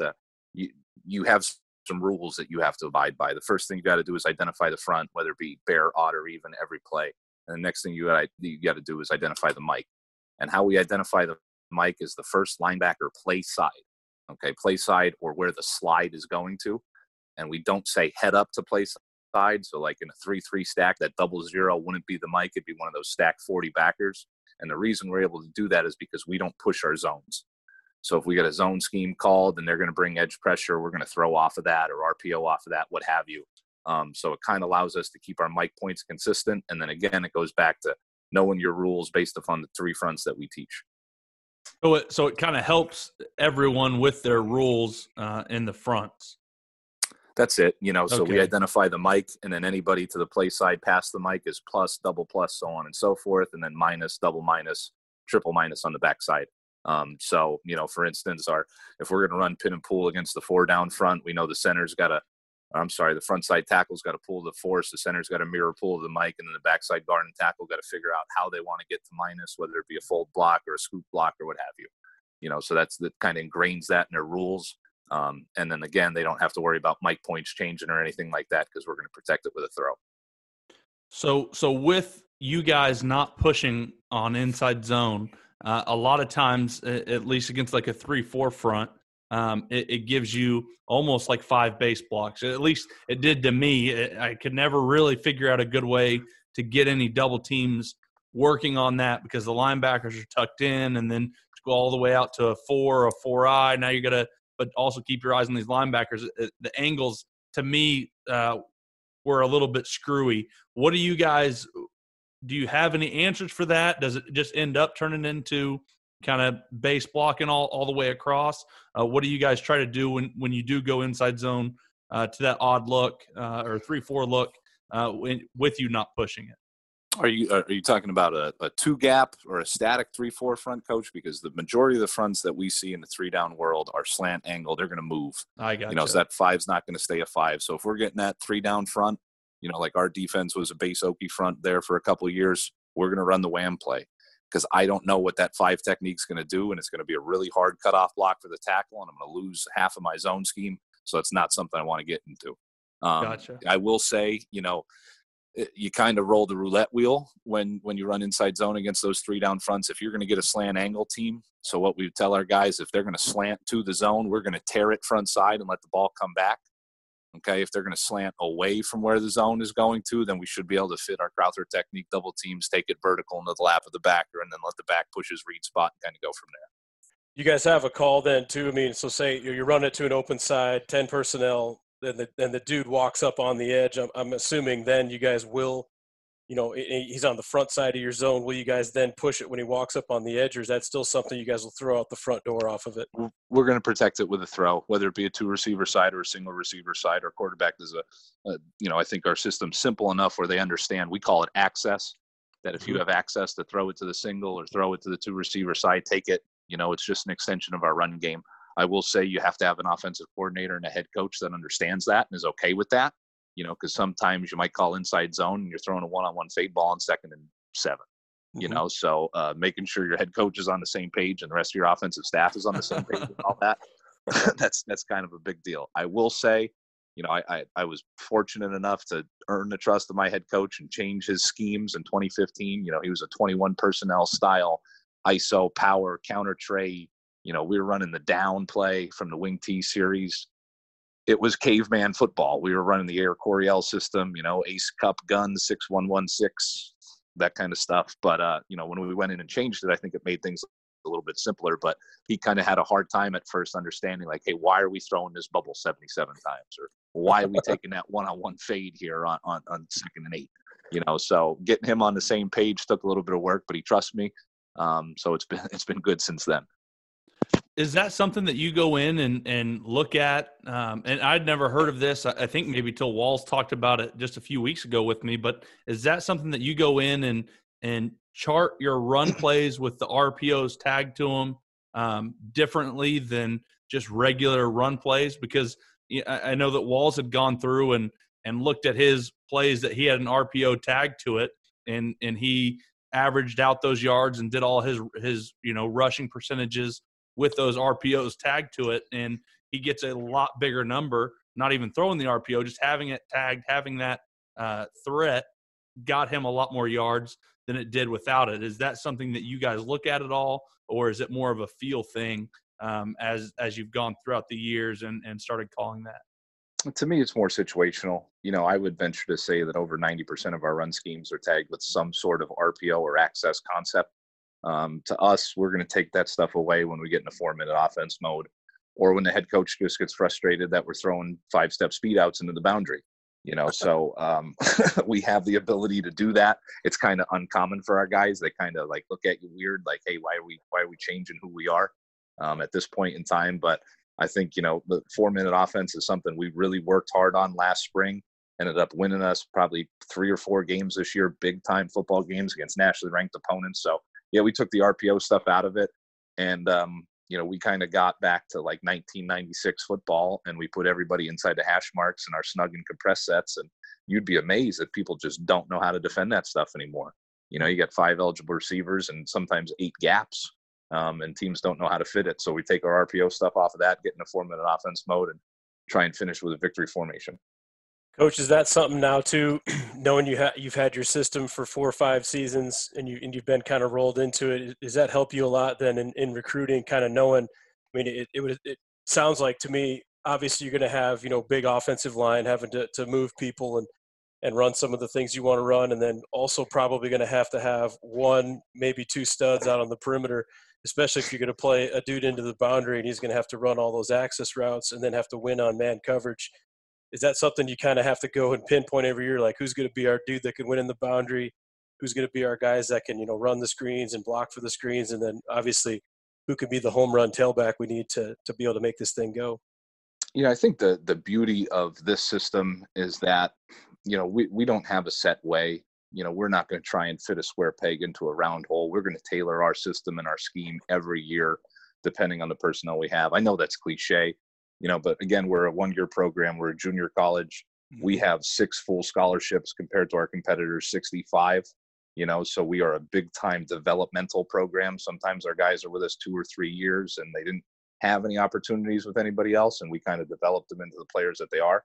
some rules that you have to abide by. The first thing you got to do is identify the front, whether it be bare, odd, or even every play. And the next thing you got to do is identify the mic. And how we identify the mic is the first linebacker play side. Okay, play side, or where the slide is going to. And we don't say head up to play side. So like in a 3-3 stack, that 0-0 wouldn't be the mic. It'd be one of those stack 40 backers. And the reason we're able to do that is because we don't push our zones. So if we get a zone scheme called and they're going to bring edge pressure, we're going to throw off of that or RPO off of that, what have you. So it kind of allows us to keep our mic points consistent. And then again, it goes back to knowing your rules based upon the 3 fronts that we teach. So it kind of helps everyone with their rules in the fronts. That's it. You know, okay. So we identify the mic, and then anybody to the play side past the mic is plus, double plus, so on and so forth. And then minus, double minus, triple minus on the backside. So, you know, for instance, if we're going to run pin and pull against the 4 down front, we know the front side tackle's got to pull the force, the center's got a mirror pull of the mic, and then the backside guard and tackle got to figure out how they want to get to minus, whether it be a fold block or a scoop block or what have you. You know, so that kind of ingrains that in their rules. And then again, they don't have to worry about mic points changing or anything like that because we're going to protect it with a throw. So with you guys not pushing on inside zone, a lot of times, at least against like a 3-4 front, it gives you almost like 5 base blocks. At least it did to me. I could never really figure out a good way to get any double teams working on that because the linebackers are tucked in, and then to go all the way out to a 4 eye. Now you got to, but also keep your eyes on these linebackers. The angles to me were a little bit screwy. What do you guys – do you have any answers for that? Does it just end up turning into kind of base blocking all the way across? What do you guys try to do when you do go inside zone to that odd look or 3-4 look with you not pushing it? Are you talking about a two-gap or a static 3-4 front, Coach? Because the majority of the fronts that we see in the three-down world are slant angle. They're going to move. I got you. So that five's not going to stay a five. So if we're getting that three-down front, you know, like our defense was a base Okie front there for a couple of years, we're going to run the wham play because I don't know what that five technique's going to do, and it's going to be a really hard cutoff block for the tackle, and I'm going to lose half of my zone scheme. So it's not something I want to get into. Gotcha. I will say, you know, you kind of roll the roulette wheel when you run inside zone against those three down fronts. If you're going to get a slant angle team, so what we tell our guys, if they're going to slant to the zone, we're going to tear it front side and let the ball come back. Okay, if they're going to slant away from where the zone is going to, then we should be able to fit our Crowther technique, double teams, take it vertical into the lap of the backer, and then let the back push his read spot and kind of go from there. You guys have a call then too. I mean, so say you run it to an open side, 10 personnel, then the dude walks up on the edge. I'm assuming then you guys will, you know, he's on the front side of your zone. Will you guys then push it when he walks up on the edge, or is that still something you guys will throw out the front door off of it? We're going to protect it with a throw, whether it be a two-receiver side or a single-receiver side. Our quarterback does I think our system's simple enough where they understand. We call it access, that if you have access to throw it to the single or throw it to the two-receiver side, take it. You know, it's just an extension of our run game. I will say you have to have an offensive coordinator and a head coach that understands that and is okay with that, you know, because sometimes you might call inside zone and you're throwing a one-on-one fade ball on 2nd and 7, you know, so making sure your head coach is on the same page and the rest of your offensive staff is on the same page and all that, that's kind of a big deal. I will say, you know, I was fortunate enough to earn the trust of my head coach and change his schemes in 2015. You know, he was a 21 personnel style, ISO, power, counter tray. You know, we were running the down play from the wing T series. It was caveman football. We were running the Air Coryell system, you know, Ace Cup gun, 6-1-1-6, that kind of stuff. But, you know, when we went in and changed it, I think it made things a little bit simpler. But he kind of had a hard time at first understanding, like, hey, why are we throwing this bubble 77 times? Or why are we taking that one-on-one fade here on 2nd and 8? You know, so getting him on the same page took a little bit of work, but he trusts me. So it's been good since then. Is that something that you go in and look at? And I'd never heard of this. I think maybe till Walls talked about it just a few weeks ago with me. But is that something that you go in and chart your run plays with the RPOs tagged to them differently than just regular run plays? Because I know that Walls had gone through and looked at his plays that he had an RPO tag to it, and he averaged out those yards and did all his you know rushing percentages with those RPOs tagged to it, and he gets a lot bigger number, not even throwing the RPO, just having it tagged, having that threat got him a lot more yards than it did without it. Is that something that you guys look at all, or is it more of a feel thing as you've gone throughout the years and started calling that? To me, it's more situational. You know, I would venture to say that over 90% of our run schemes are tagged with some sort of RPO or access concept. To us, we're going to take that stuff away when we get in a 4-minute offense mode, or when the head coach just gets frustrated that we're throwing 5-step speed outs into the boundary, you know, so we have the ability to do that. It's kind of uncommon for our guys. They kind of like look at you weird, like, hey, why are we changing who we are at this point in time? But I think, you know, the 4-minute offense is something we really worked hard on last spring. Ended up winning us probably 3 or 4 games this year, big time football games against nationally ranked opponents. So yeah, we took the RPO stuff out of it, and, you know, we kind of got back to like 1996 football, and we put everybody inside the hash marks and our snug and compress sets, and you'd be amazed that people just don't know how to defend that stuff anymore. You know, you got 5 eligible receivers and sometimes 8 gaps, and teams don't know how to fit it. So we take our RPO stuff off of that, get in a 4-minute offense mode, and try and finish with a victory formation. Coach, is that something now too, knowing you've had your system for 4 or 5 seasons and you've been kind of rolled into it? Does that help you a lot then in recruiting, kind of knowing? I mean, it sounds like to me, obviously you're going to have, you know, big offensive line having to move people and run some of the things you want to run, and then also probably going to have 1, maybe 2 studs out on the perimeter, especially if you're going to play a dude into the boundary and he's going to have to run all those access routes and then have to win on man coverage. Is that something you kind of have to go and pinpoint every year? Like, who's going to be our dude that can win in the boundary? Who's going to be our guys that can, you know, run the screens and block for the screens? And then obviously who could be the home run tailback we need to be able to make this thing go? Yeah, I think the beauty of this system is that, you know, we don't have a set way. You know, we're not going to try and fit a square peg into a round hole. We're going to tailor our system and our scheme every year, depending on the personnel we have. I know that's cliche, you know, but again, we're a one-year program. We're a junior college. We have 6 full scholarships compared to our competitors, 65, you know, so we are a big-time developmental program. Sometimes our guys are with us 2 or 3 years and they didn't have any opportunities with anybody else, and we kind of developed them into the players that they are.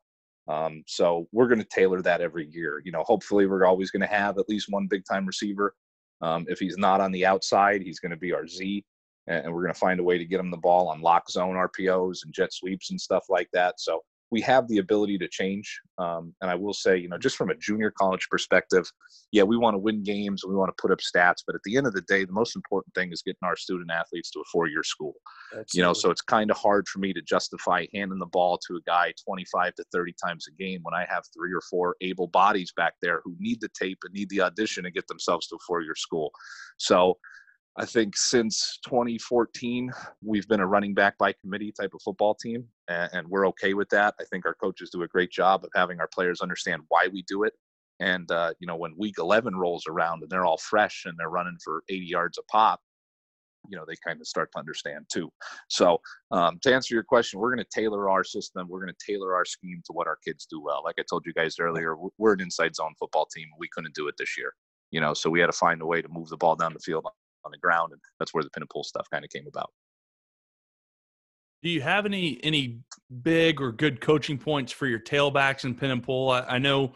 So we're going to tailor that every year. You know, hopefully we're always going to have at least one big-time receiver. If he's not on the outside, he's going to be our Z, and we're going to find a way to get him the ball on lock zone RPOs and jet sweeps and stuff like that. So we have the ability to change. And I will say, you know, just from a junior college perspective, yeah, we want to win games. We want to put up stats. But at the end of the day, the most important thing is getting our student athletes to a 4-year school. Absolutely. You know, so it's kind of hard for me to justify handing the ball to a guy 25 to 30 times a game when I have 3 or 4 able bodies back there who need the tape and need the audition and get themselves to a 4-year school. So I think since 2014, we've been a running back by committee type of football team, and we're okay with that. I think our coaches do a great job of having our players understand why we do it. And, you know, when week 11 rolls around and they're all fresh and they're running for 80 yards a pop, you know, they kind of start to understand too. So to answer your question, we're going to tailor our system. We're going to tailor our scheme to what our kids do well. Like I told you guys earlier, we're an inside zone football team. We couldn't do it this year, you know, so we had to find a way to move the ball down the field on the ground, and that's where the pin and pull stuff kind of came about. Do you have any big or good coaching points for your tailbacks and pin and pull? I know,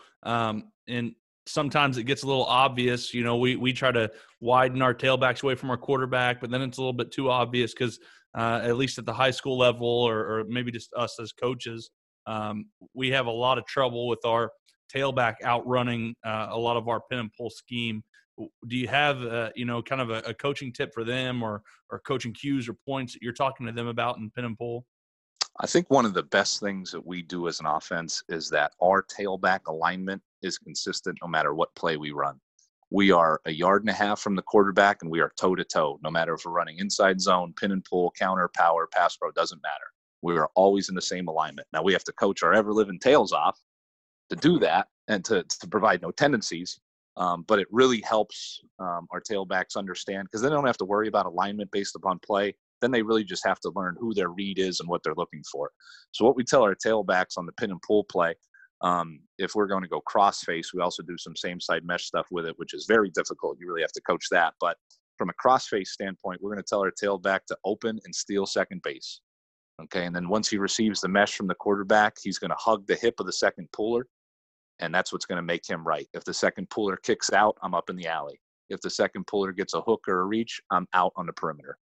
and sometimes it gets a little obvious. You know, we try to widen our tailbacks away from our quarterback, but then it's a little bit too obvious because at least at the high school level, or maybe just us as coaches, we have a lot of trouble with our tailback outrunning a lot of our pin and pull scheme. Do you have, you know, kind of a coaching tip for them, or coaching cues or points that you're talking to them about in pin and pull? I think one of the best things that we do as an offense is that our tailback alignment is consistent no matter what play we run. We are a 1.5 yards from the quarterback, and we are toe-to-toe, no matter if we're running inside zone, pin and pull, counter, power, pass pro, doesn't matter. We are always in the same alignment. Now, we have to coach our ever-living tails off to do that and to provide no tendencies. But it really helps our tailbacks understand, because they don't have to worry about alignment based upon play. Then they really just have to learn who their read is and what they're looking for. So what we tell our tailbacks on the pin and pull play, if we're going to go crossface, we also do some same side mesh stuff with it, which is very difficult. You really have to coach that. But from a crossface standpoint, we're going to tell our tailback to open and steal second base. Okay, and then once he receives the mesh from the quarterback, he's going to hug the hip of the second puller. And that's what's going to make him right. If the second puller kicks out, I'm up in the alley. If the second puller gets a hook or a reach, I'm out on the perimeter.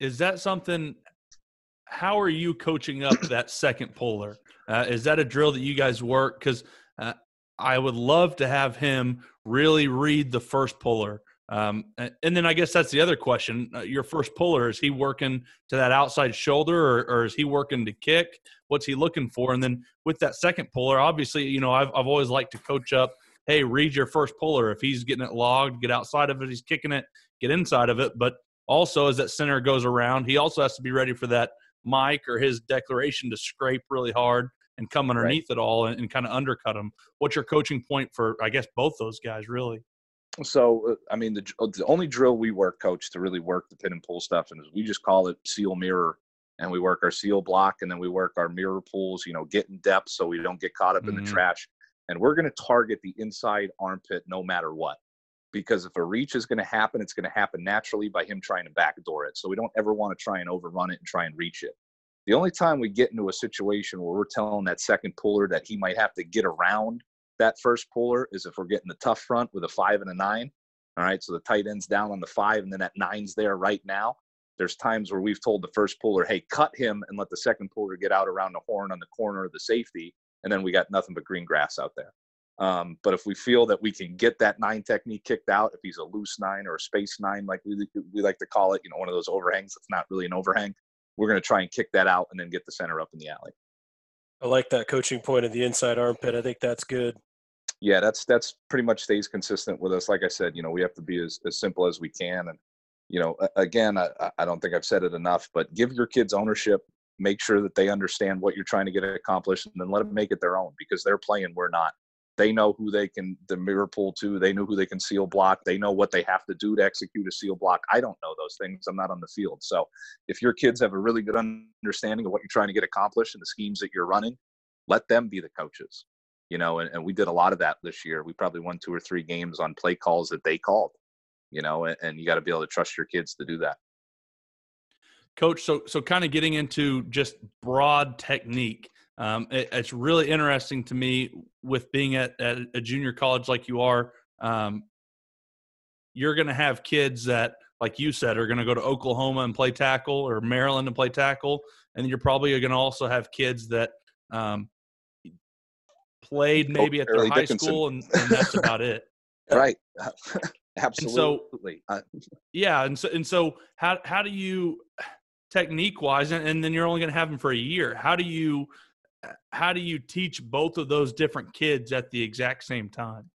Is that something – how are you coaching up that second puller? Is that a drill that you guys work? Because I would love to have him really read the first puller. And then I guess that's the other question. Your first puller, is he working to that outside shoulder, or is he working to kick? What's he looking for? And then with that second puller, obviously, you know, I've always liked to coach up, hey, read your first puller. If he's getting it logged, get outside of it. He's kicking it, get inside of it. But also as that center goes around, he also has to be ready for that mic or his declaration to scrape really hard and come underneath right. It all and kind of undercut him. What's your coaching point for, I guess, both those guys really? So, I mean, the only drill we work, Coach, to really work the pin and pull stuff, and we just call it seal mirror, and we work our seal block, and then we work our mirror pulls, you know, get in depth so we don't get caught up in the trash. And we're going to target the inside armpit no matter what, because if a reach is going to happen, it's going to happen naturally by him trying to backdoor it. So we don't ever want to try and overrun it and try and reach it. The only time we get into a situation where we're telling that second puller that he might have to get around that first puller is if we're getting the tough front with a 5 and a 9. All right. So the tight end's down on the 5 and then that 9's there right now. There's times where we've told the first puller, hey, cut him and let the second puller get out around the horn on the corner of the safety. And then we got nothing but green grass out there. But if we feel that we can get that 9 technique kicked out, if he's a loose 9 or a space 9, like we like to call it, you know, one of those overhangs that's not really an overhang, we're going to try and kick that out and then get the center up in the alley. I like that coaching point of the inside armpit. I think that's good. Yeah, that's pretty much stays consistent with us. Like I said, you know, we have to be as simple as we can. And, you know, again, I don't think I've said it enough, but give your kids ownership, make sure that they understand what you're trying to get accomplished, and then let them make it their own, because they're playing, we're not. They know who they can the mirror pull to. They know who they can seal block. They know what they have to do to execute a seal block. I don't know those things. I'm not on the field. So if your kids have a really good understanding of what you're trying to get accomplished and the schemes that you're running, let them be the coaches. You know, and we did a lot of that this year. We probably won 2 or 3 games on play calls that they called, you know, and you got to be able to trust your kids to do that. Coach, so kind of getting into just broad technique. It's really interesting to me with being at a junior college like you are. You're going to have kids that, like you said, are going to go to Oklahoma and play tackle, or Maryland and play tackle. And you're probably going to also have kids that played maybe at their high school, and that's about it. Right. Absolutely. And so, yeah. And so how do you, technique wise, and then you're only going to have them for a year. How do you teach both of those different kids at the exact same time?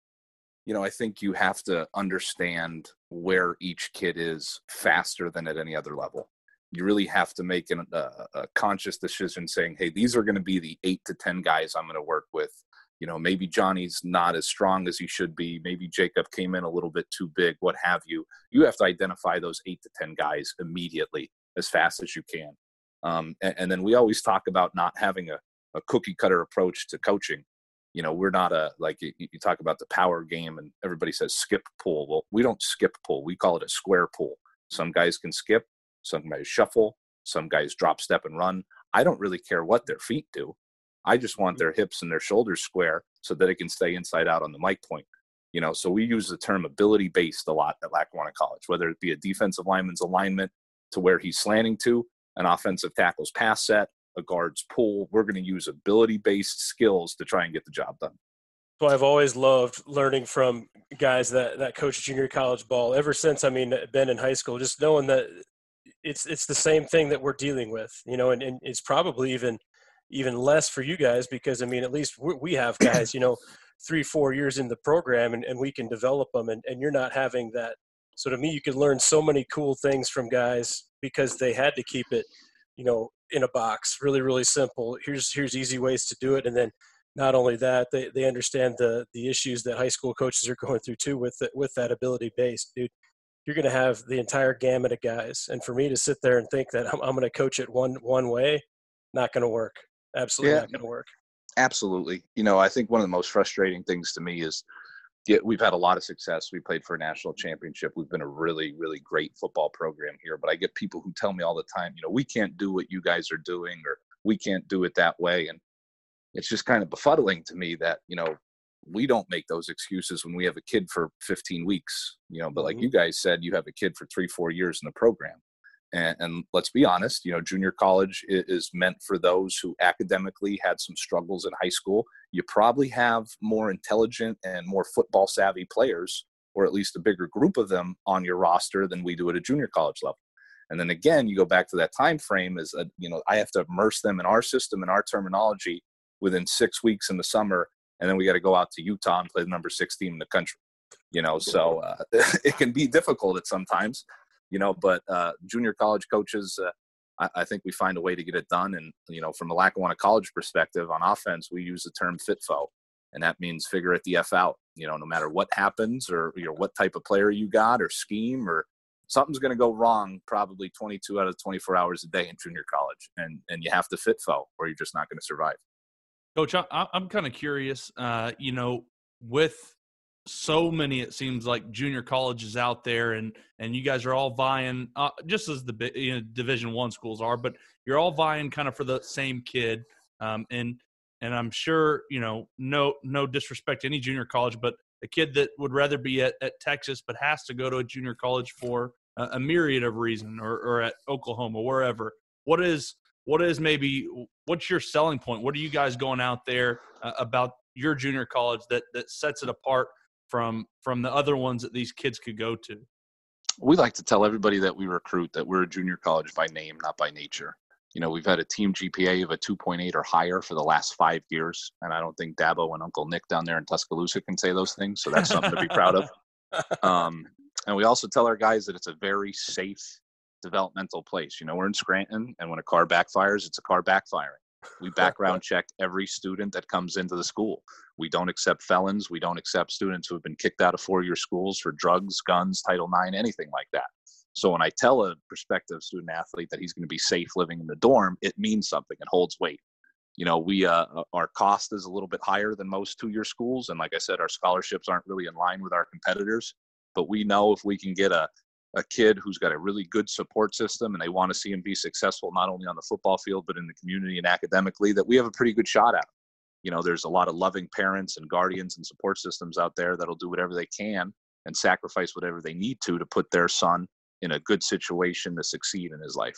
You know, I think you have to understand where each kid is faster than at any other level. You really have to make a conscious decision saying, hey, these are going to be the 8 to 10 guys I'm going to work with. You know, maybe Johnny's not as strong as he should be. Maybe Jacob came in a little bit too big, what have you. You have to identify those 8 to 10 guys immediately, as fast as you can. And then we always talk about not having a cookie cutter approach to coaching. You know, we're not like you talk about the power game and everybody says skip pull. Well, we don't skip pull. We call it a square pull. Some guys can skip, some guys shuffle, some guys drop, step, and run. I don't really care what their feet do. I just want their hips and their shoulders square so that it can stay inside out on the mic point. You know, so we use the term ability-based a lot at Lackawanna College, whether it be a defensive lineman's alignment to where he's slanting to, an offensive tackle's pass set, a guard's pull. We're going to use ability-based skills to try and get the job done. So I've always loved learning from guys that coach junior college ball ever since, I mean, been in high school, just knowing that it's the same thing that we're dealing with, you know, and it's probably even less for you guys because, I mean, at least we have guys, you know, 3-4 years in the program and we can develop them and you're not having that. So to me, you could learn so many cool things from guys because they had to keep it, you know, in a box, really, really simple. Here's easy ways to do it. And then not only that, they understand the issues that high school coaches are going through too with that ability base, dude. You're going to have the entire gamut of guys. And for me to sit there and think that I'm going to coach it one way, not going to work. Absolutely not going to work. Absolutely. You know, I think one of the most frustrating things to me is, yeah, we've had a lot of success. We played for a national championship. We've been a really, really great football program here. But I get people who tell me all the time, you know, we can't do what you guys are doing, or we can't do it that way. And it's just kind of befuddling to me that, you know, we don't make those excuses when we have a kid for 15 weeks, you know, but like you guys said, you have a kid for 3-4 years in the program. And let's be honest, you know, junior college is meant for those who academically had some struggles in high school. You probably have more intelligent and more football savvy players, or at least a bigger group of them on your roster than we do at a junior college level. And then again, you go back to that time frame as, you know, I have to immerse them in our system and our terminology within 6 weeks in the summer. And then we got to go out to Utah and play the number 6 team in the country, you know, so it can be difficult at sometimes. You know, but junior college coaches, I think we find a way to get it done. And, you know, from a Lackawanna College perspective on offense, we use the term FITFO, and that means figure it the F out. You know, no matter what happens or, you know, what type of player you got or scheme or something's going to go wrong probably 22 out of 24 hours a day in junior college. And you have to FITFO or you're just not going to survive. Coach, I'm kind of curious, you know, with so many, it seems like, junior colleges out there, and you guys are all vying, just as the, you know, Division I schools are, but you're all vying kind of for the same kid. And I'm sure, you know, no disrespect to any junior college, but a kid that would rather be at Texas but has to go to a junior college for a myriad of reasons, or at Oklahoma, wherever. What's your selling point? What are you guys going out there about your junior college that sets it apart from the other ones that these kids could go to? We like to tell everybody that we recruit that we're a junior college by name, not by nature. you know, we've had a team GPA of a 2.8 or higher for the last 5 years. And I don't think Dabo and Uncle Nick down there in Tuscaloosa can say those things. So that's something to be proud of. And we also tell our guys that it's a very safe developmental place. You know, we're in Scranton, and when a car backfires, it's a car backfiring. We background check every student that comes into the school. We don't accept felons. We don't accept students who have been kicked out of four-year schools for drugs, guns, Title IX, anything like that. So when I tell a prospective student athlete that he's going to be safe living in the dorm, it means something. It holds weight. You know, we our cost is a little bit higher than most two-year schools. And like I said, our scholarships aren't really in line with our competitors. But we know if we can get a kid who's got a really good support system and they want to see him be successful, not only on the football field, but in the community and academically, that we have a pretty good shot at. You know, there's a lot of loving parents and guardians and support systems out there that'll do whatever they can and sacrifice whatever they need to put their son in a good situation to succeed in his life.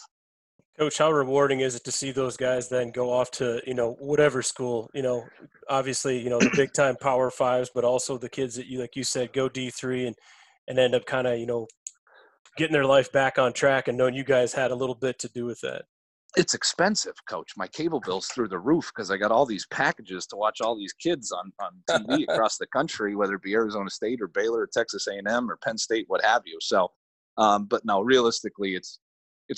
Coach, how rewarding is it to see those guys then go off to, you know, whatever school, you know, obviously, you know, the big time Power Fives, but also the kids that you, like you said, go D3 and end up kind of, you know, getting their life back on track and knowing you guys had a little bit to do with that. It's expensive, Coach. My cable bill's through the roof because I got all these packages to watch all these kids on TV across the country, whether it be Arizona State or Baylor or Texas A&M or Penn State, what have you. So, but no, realistically, it's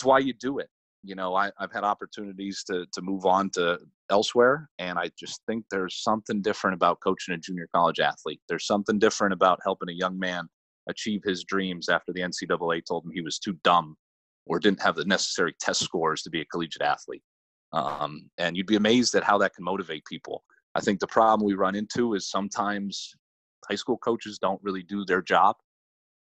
why you do it. You know, I've had opportunities to move on to elsewhere, and I just think there's something different about coaching a junior college athlete. There's something different about helping a young man achieve his dreams after the NCAA told him he was too dumb or didn't have the necessary test scores to be a collegiate athlete. And you'd be amazed at how that can motivate people. I think the problem we run into is sometimes high school coaches don't really do their job,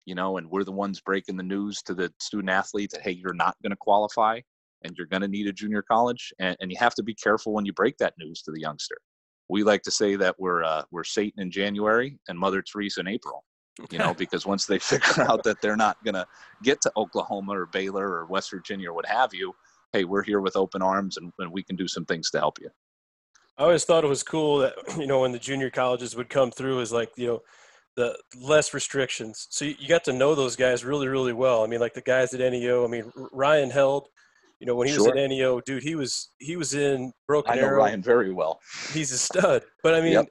you know, and we're the ones breaking the news to the student athlete that, hey, you're not going to qualify and you're going to need a junior college. And you have to be careful when you break that news to the youngster. We like to say that we're Satan in January and Mother Teresa in April. You know, because once they figure out that they're not going to get to Oklahoma or Baylor or West Virginia or what have you, hey, we're here with open arms and we can do some things to help you. I always thought it was cool that, you know, when the junior colleges would come through is like, you know, the less restrictions. So you got to know those guys really, really well. I mean, like the guys at NEO, I mean, Ryan Held, you know, when he was at NEO, dude, he was in Broken Arrow. I know Ryan very well. He's a stud. But I mean, yep.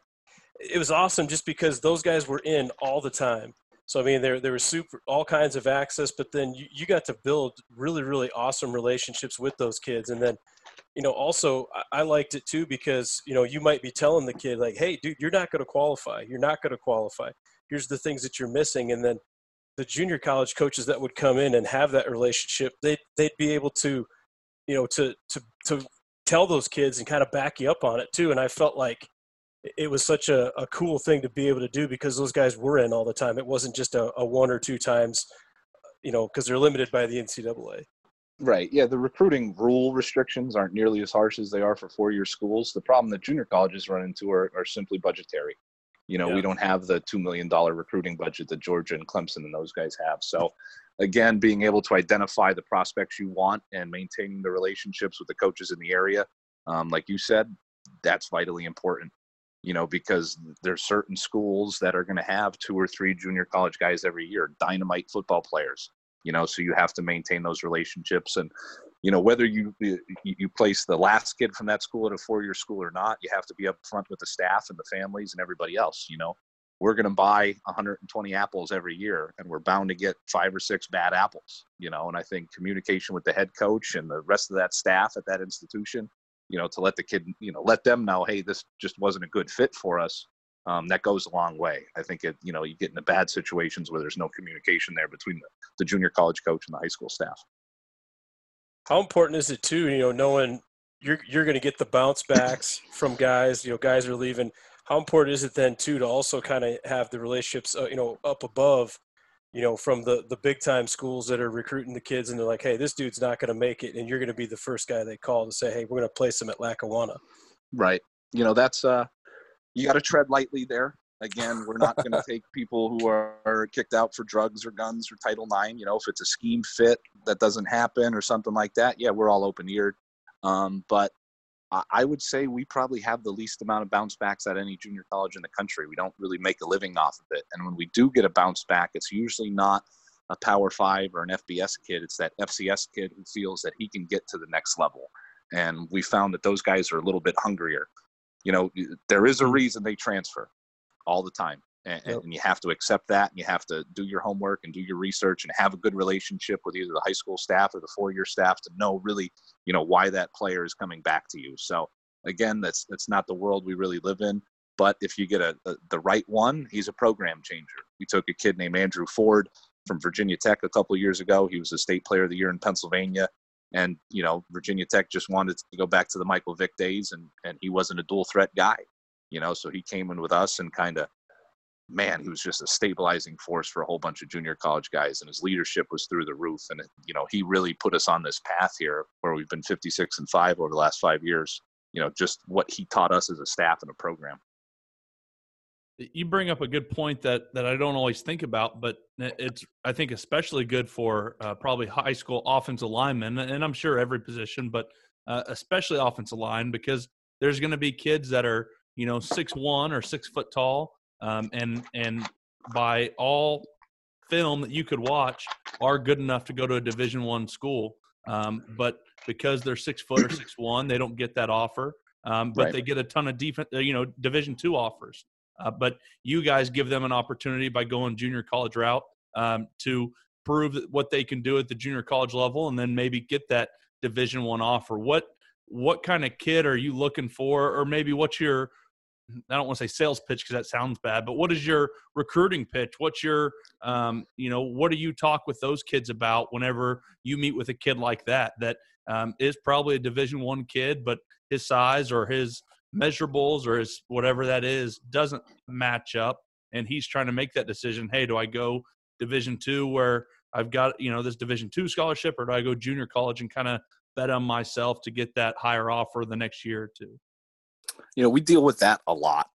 It was awesome just because those guys were in all the time. So, I mean, there was super all kinds of access, but then you got to build really, really awesome relationships with those kids. And then, you know, also I liked it too, because, you know, you might be telling the kid like, hey dude, you're not going to qualify. You're not going to qualify. Here's the things that you're missing. And then the junior college coaches that would come in and have that relationship, they'd be able to, you know, to tell those kids and kind of back you up on it too. And I felt like it was such a cool thing to be able to do because those guys were in all the time. It wasn't just a one or two times, you know, because they're limited by the NCAA. Right. Yeah. The recruiting rule restrictions aren't nearly as harsh as they are for four-year schools. The problem that junior colleges run into are simply budgetary. You know, we don't have the $2 million recruiting budget that Georgia and Clemson and those guys have. So again, being able to identify the prospects you want and maintaining the relationships with the coaches in the area, like you said, that's vitally important. You know, because there's certain schools that are going to have two or three junior college guys every year, dynamite football players, you know, so you have to maintain those relationships. And, you know, whether you place the last kid from that school at a four-year school or not, you have to be up front with the staff and the families and everybody else. You know, we're going to buy 120 apples every year and we're bound to get 5 or 6 bad apples, you know, and I think communication with the head coach and the rest of that staff at that institution, you know, to let the kid, you know, let them know, hey, this just wasn't a good fit for us. That goes a long way. I think it, you know, you get into bad situations where there's no communication there between the junior college coach and the high school staff. How important is it too, you know, knowing you're going to get the bounce backs from guys, you know, guys are leaving. How important is it then too, to also kind of have the relationships, you know, up above, you know, from the big time schools that are recruiting the kids and they're like, hey, this dude's not going to make it. And you're going to be the first guy they call to say, hey, we're going to place him at Lackawanna. Right. You know, that's you got to tread lightly there. Again, we're not going to take people who are kicked out for drugs or guns or Title IX. You know, if it's a scheme fit that doesn't happen or something like that. Yeah, we're all open eared. But I would say we probably have the least amount of bounce backs at any junior college in the country. We don't really make a living off of it. And when we do get a bounce back, it's usually not a Power Five or an FBS kid. It's that FCS kid who feels that he can get to the next level. And we found that those guys are a little bit hungrier. You know, there is a reason they transfer all the time. And you have to accept that, and you have to do your homework and do your research and have a good relationship with either the high school staff or the four-year staff to know really, you know, why that player is coming back to you. So again, that's not the world we really live in. But if you get the right one, he's a program changer. We took a kid named Andrew Ford from Virginia Tech a couple of years ago. He was a state player of the year in Pennsylvania. And, you know, Virginia Tech just wanted to go back to the Michael Vick days, and he wasn't a dual threat guy, you know, so he came in with us and kind of, man, he was just a stabilizing force for a whole bunch of junior college guys, and his leadership was through the roof. And, you know, he really put us on this path here where we've been 56-5 over the last 5 years, you know, just what he taught us as a staff and a program. You bring up a good point that I don't always think about, but it's, I think, especially good for probably high school offensive linemen, and I'm sure every position, but especially offensive line, because there's going to be kids that are, you know, 6'1" or 6 foot tall, and by all film that you could watch are good enough to go to a Division I school, but because they're 6 foot or 6'1", they don't get that offer, but right. They get a ton of Division II offers. But you guys give them an opportunity by going junior college route to prove what they can do at the junior college level, and then maybe get that Division I offer. What kind of kid are you looking for, or maybe what's your, I don't want to say sales pitch because that sounds bad, but what is your recruiting pitch? What's your, what do you talk with those kids about whenever you meet with a kid like that is probably a Division I kid, but his size or his measurables or his whatever that is doesn't match up, and he's trying to make that decision. Hey, do I go Division II where I've got, you know, this Division II scholarship, or do I go junior college and kind of bet on myself to get that higher offer the next year or two? You know, we deal with that a lot.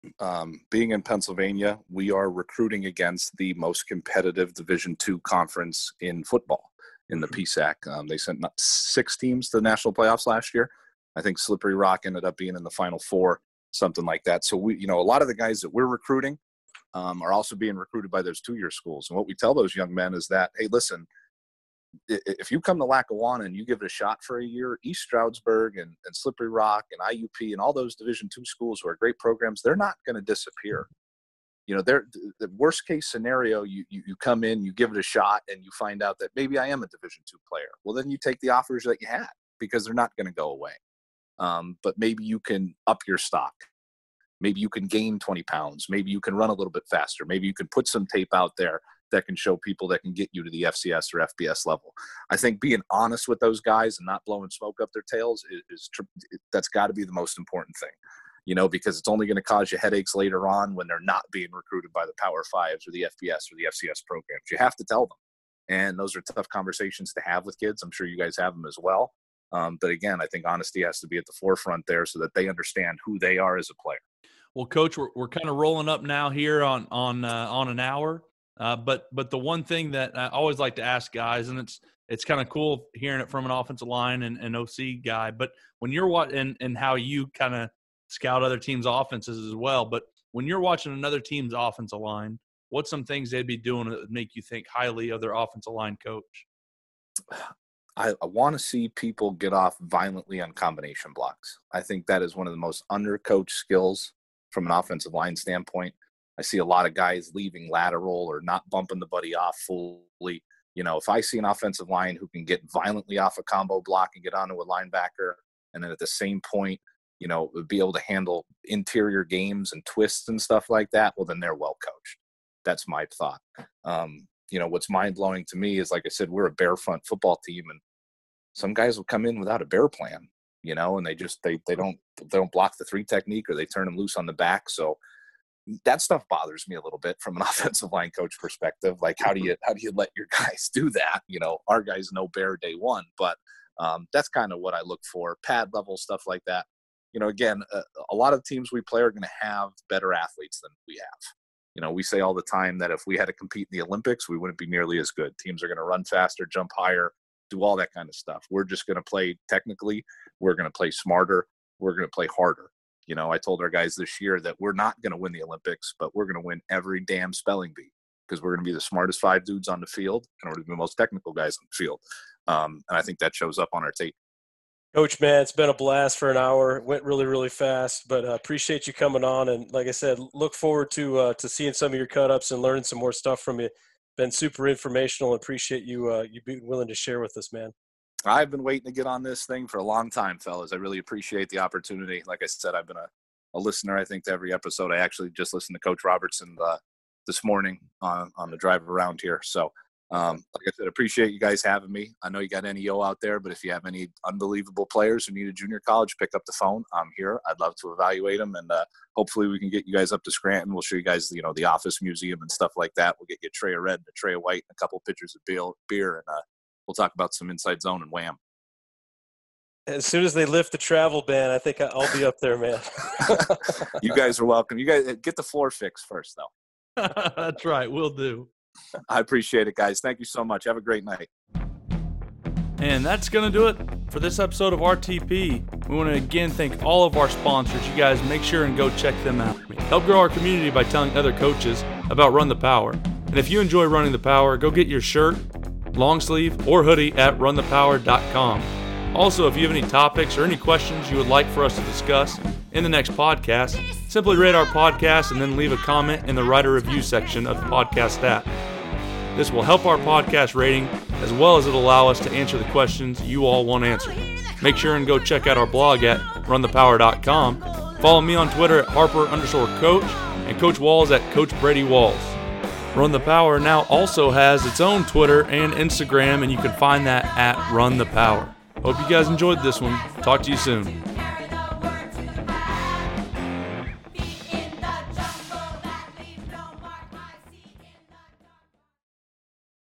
Being in Pennsylvania, we are recruiting against the most competitive Division II conference in football in the PSAC. They sent 6 teams to the national playoffs last year. I think Slippery Rock ended up being in the Final Four, something like that. So we, you know, a lot of the guys that we're recruiting are also being recruited by those two-year schools. And what we tell those young men is that, hey, listen, if you come to Lackawanna and you give it a shot for a year, East Stroudsburg and Slippery Rock and IUP and all those Division II schools who are great programs, they're not going to disappear. You know, the worst-case scenario, you come in, you give it a shot, and you find out that maybe I am a Division II player. Well, then you take the offers that you had because they're not going to go away. But maybe you can up your stock. Maybe you can gain 20 pounds. Maybe you can run a little bit faster. Maybe you can put some tape out there that can show people that can get you to the FCS or FBS level. I think being honest with those guys and not blowing smoke up their tails that's got to be the most important thing, you know, because it's only going to cause you headaches later on when they're not being recruited by the Power Fives or the FBS or the FCS programs. You have to tell them. And those are tough conversations to have with kids. I'm sure you guys have them as well. But again, I think honesty has to be at the forefront there so that they understand who they are as a player. Well, Coach, we're kind of rolling up now here on an hour. But the one thing that I always like to ask guys, and it's kind of cool hearing it from an offensive line and an OC guy, but when you're watching and how you kind of scout other teams' offenses as well, but when you're watching another team's offensive line, what's some things they'd be doing that would make you think highly of their offensive line coach? I want to see people get off violently on combination blocks. I think that is one of the most undercoached skills from an offensive line standpoint. I see a lot of guys leaving lateral or not bumping the buddy off fully. You know, if I see an offensive line who can get violently off a combo block and get onto a linebacker, and then at the same point, you know, be able to handle interior games and twists and stuff like that, well, then they're well coached. That's my thought. You know, what's mind-blowing to me is, like I said, we're a bear front football team, and some guys will come in without a bear plan, you know, and they don't block the three technique, or they turn them loose on the back. So that stuff bothers me a little bit from an offensive line coach perspective. Like, how do you let your guys do that? You know, our guys know bear day one, but that's kind of what I look for. Pad level stuff like that. You know, again, a lot of teams we play are going to have better athletes than we have. You know, we say all the time that if we had to compete in the Olympics, we wouldn't be nearly as good. Teams are going to run faster, jump higher, do all that kind of stuff. We're just going to play technically. We're going to play smarter. We're going to play harder. You know, I told our guys this year that we're not going to win the Olympics, but we're going to win every damn spelling bee because we're going to be the smartest 5 dudes on the field in order to be the most technical guys on the field. And I think that shows up on our tape. Coach, man, it's been a blast for an hour. It went really, really fast, but appreciate you coming on. And like I said, look forward to seeing some of your cut-ups and learning some more stuff from you. Been super informational. Appreciate you you being willing to share with us, man. I've been waiting to get on this thing for a long time, fellas. I really appreciate the opportunity. Like I said, I've been a listener, I think, to every episode. I actually just listened to Coach Robertson this morning on the drive around here. So, like I said, appreciate you guys having me. I know you got NEO out there, but if you have any unbelievable players who need a junior college, pick up the phone. I'm here. I'd love to evaluate them, and hopefully we can get you guys up to Scranton. We'll show you guys, you know, the office museum and stuff like that. We'll get you a tray of red and a tray of white and a couple pitchers of beer, and we'll talk about some inside zone and wham. As soon as they lift the travel ban, I think I'll be up there, man. You guys are welcome. You guys get the floor fixed first, though. That's right. We'll do. I appreciate it, guys. Thank you so much. Have a great night. And that's going to do it for this episode of RTP. We want to again thank all of our sponsors. You guys make sure and go check them out. Help grow our community by telling other coaches about Run the Power. And if you enjoy Running the Power, go get your shirt, long sleeve, or hoodie at runthepower.com. Also, if you have any topics or any questions you would like for us to discuss in the next podcast, simply rate our podcast and then leave a comment in the write a review section of the podcast app. This will help our podcast rating as well as it'll allow us to answer the questions you all want answered. Make sure and go check out our blog at runthepower.com. Follow me on Twitter at Harper_Coach and Coach Walls at Coach Brady Walls. Run the Power now also has its own Twitter and Instagram, and you can find that at Run the Power. Hope you guys enjoyed this one. Talk to you soon.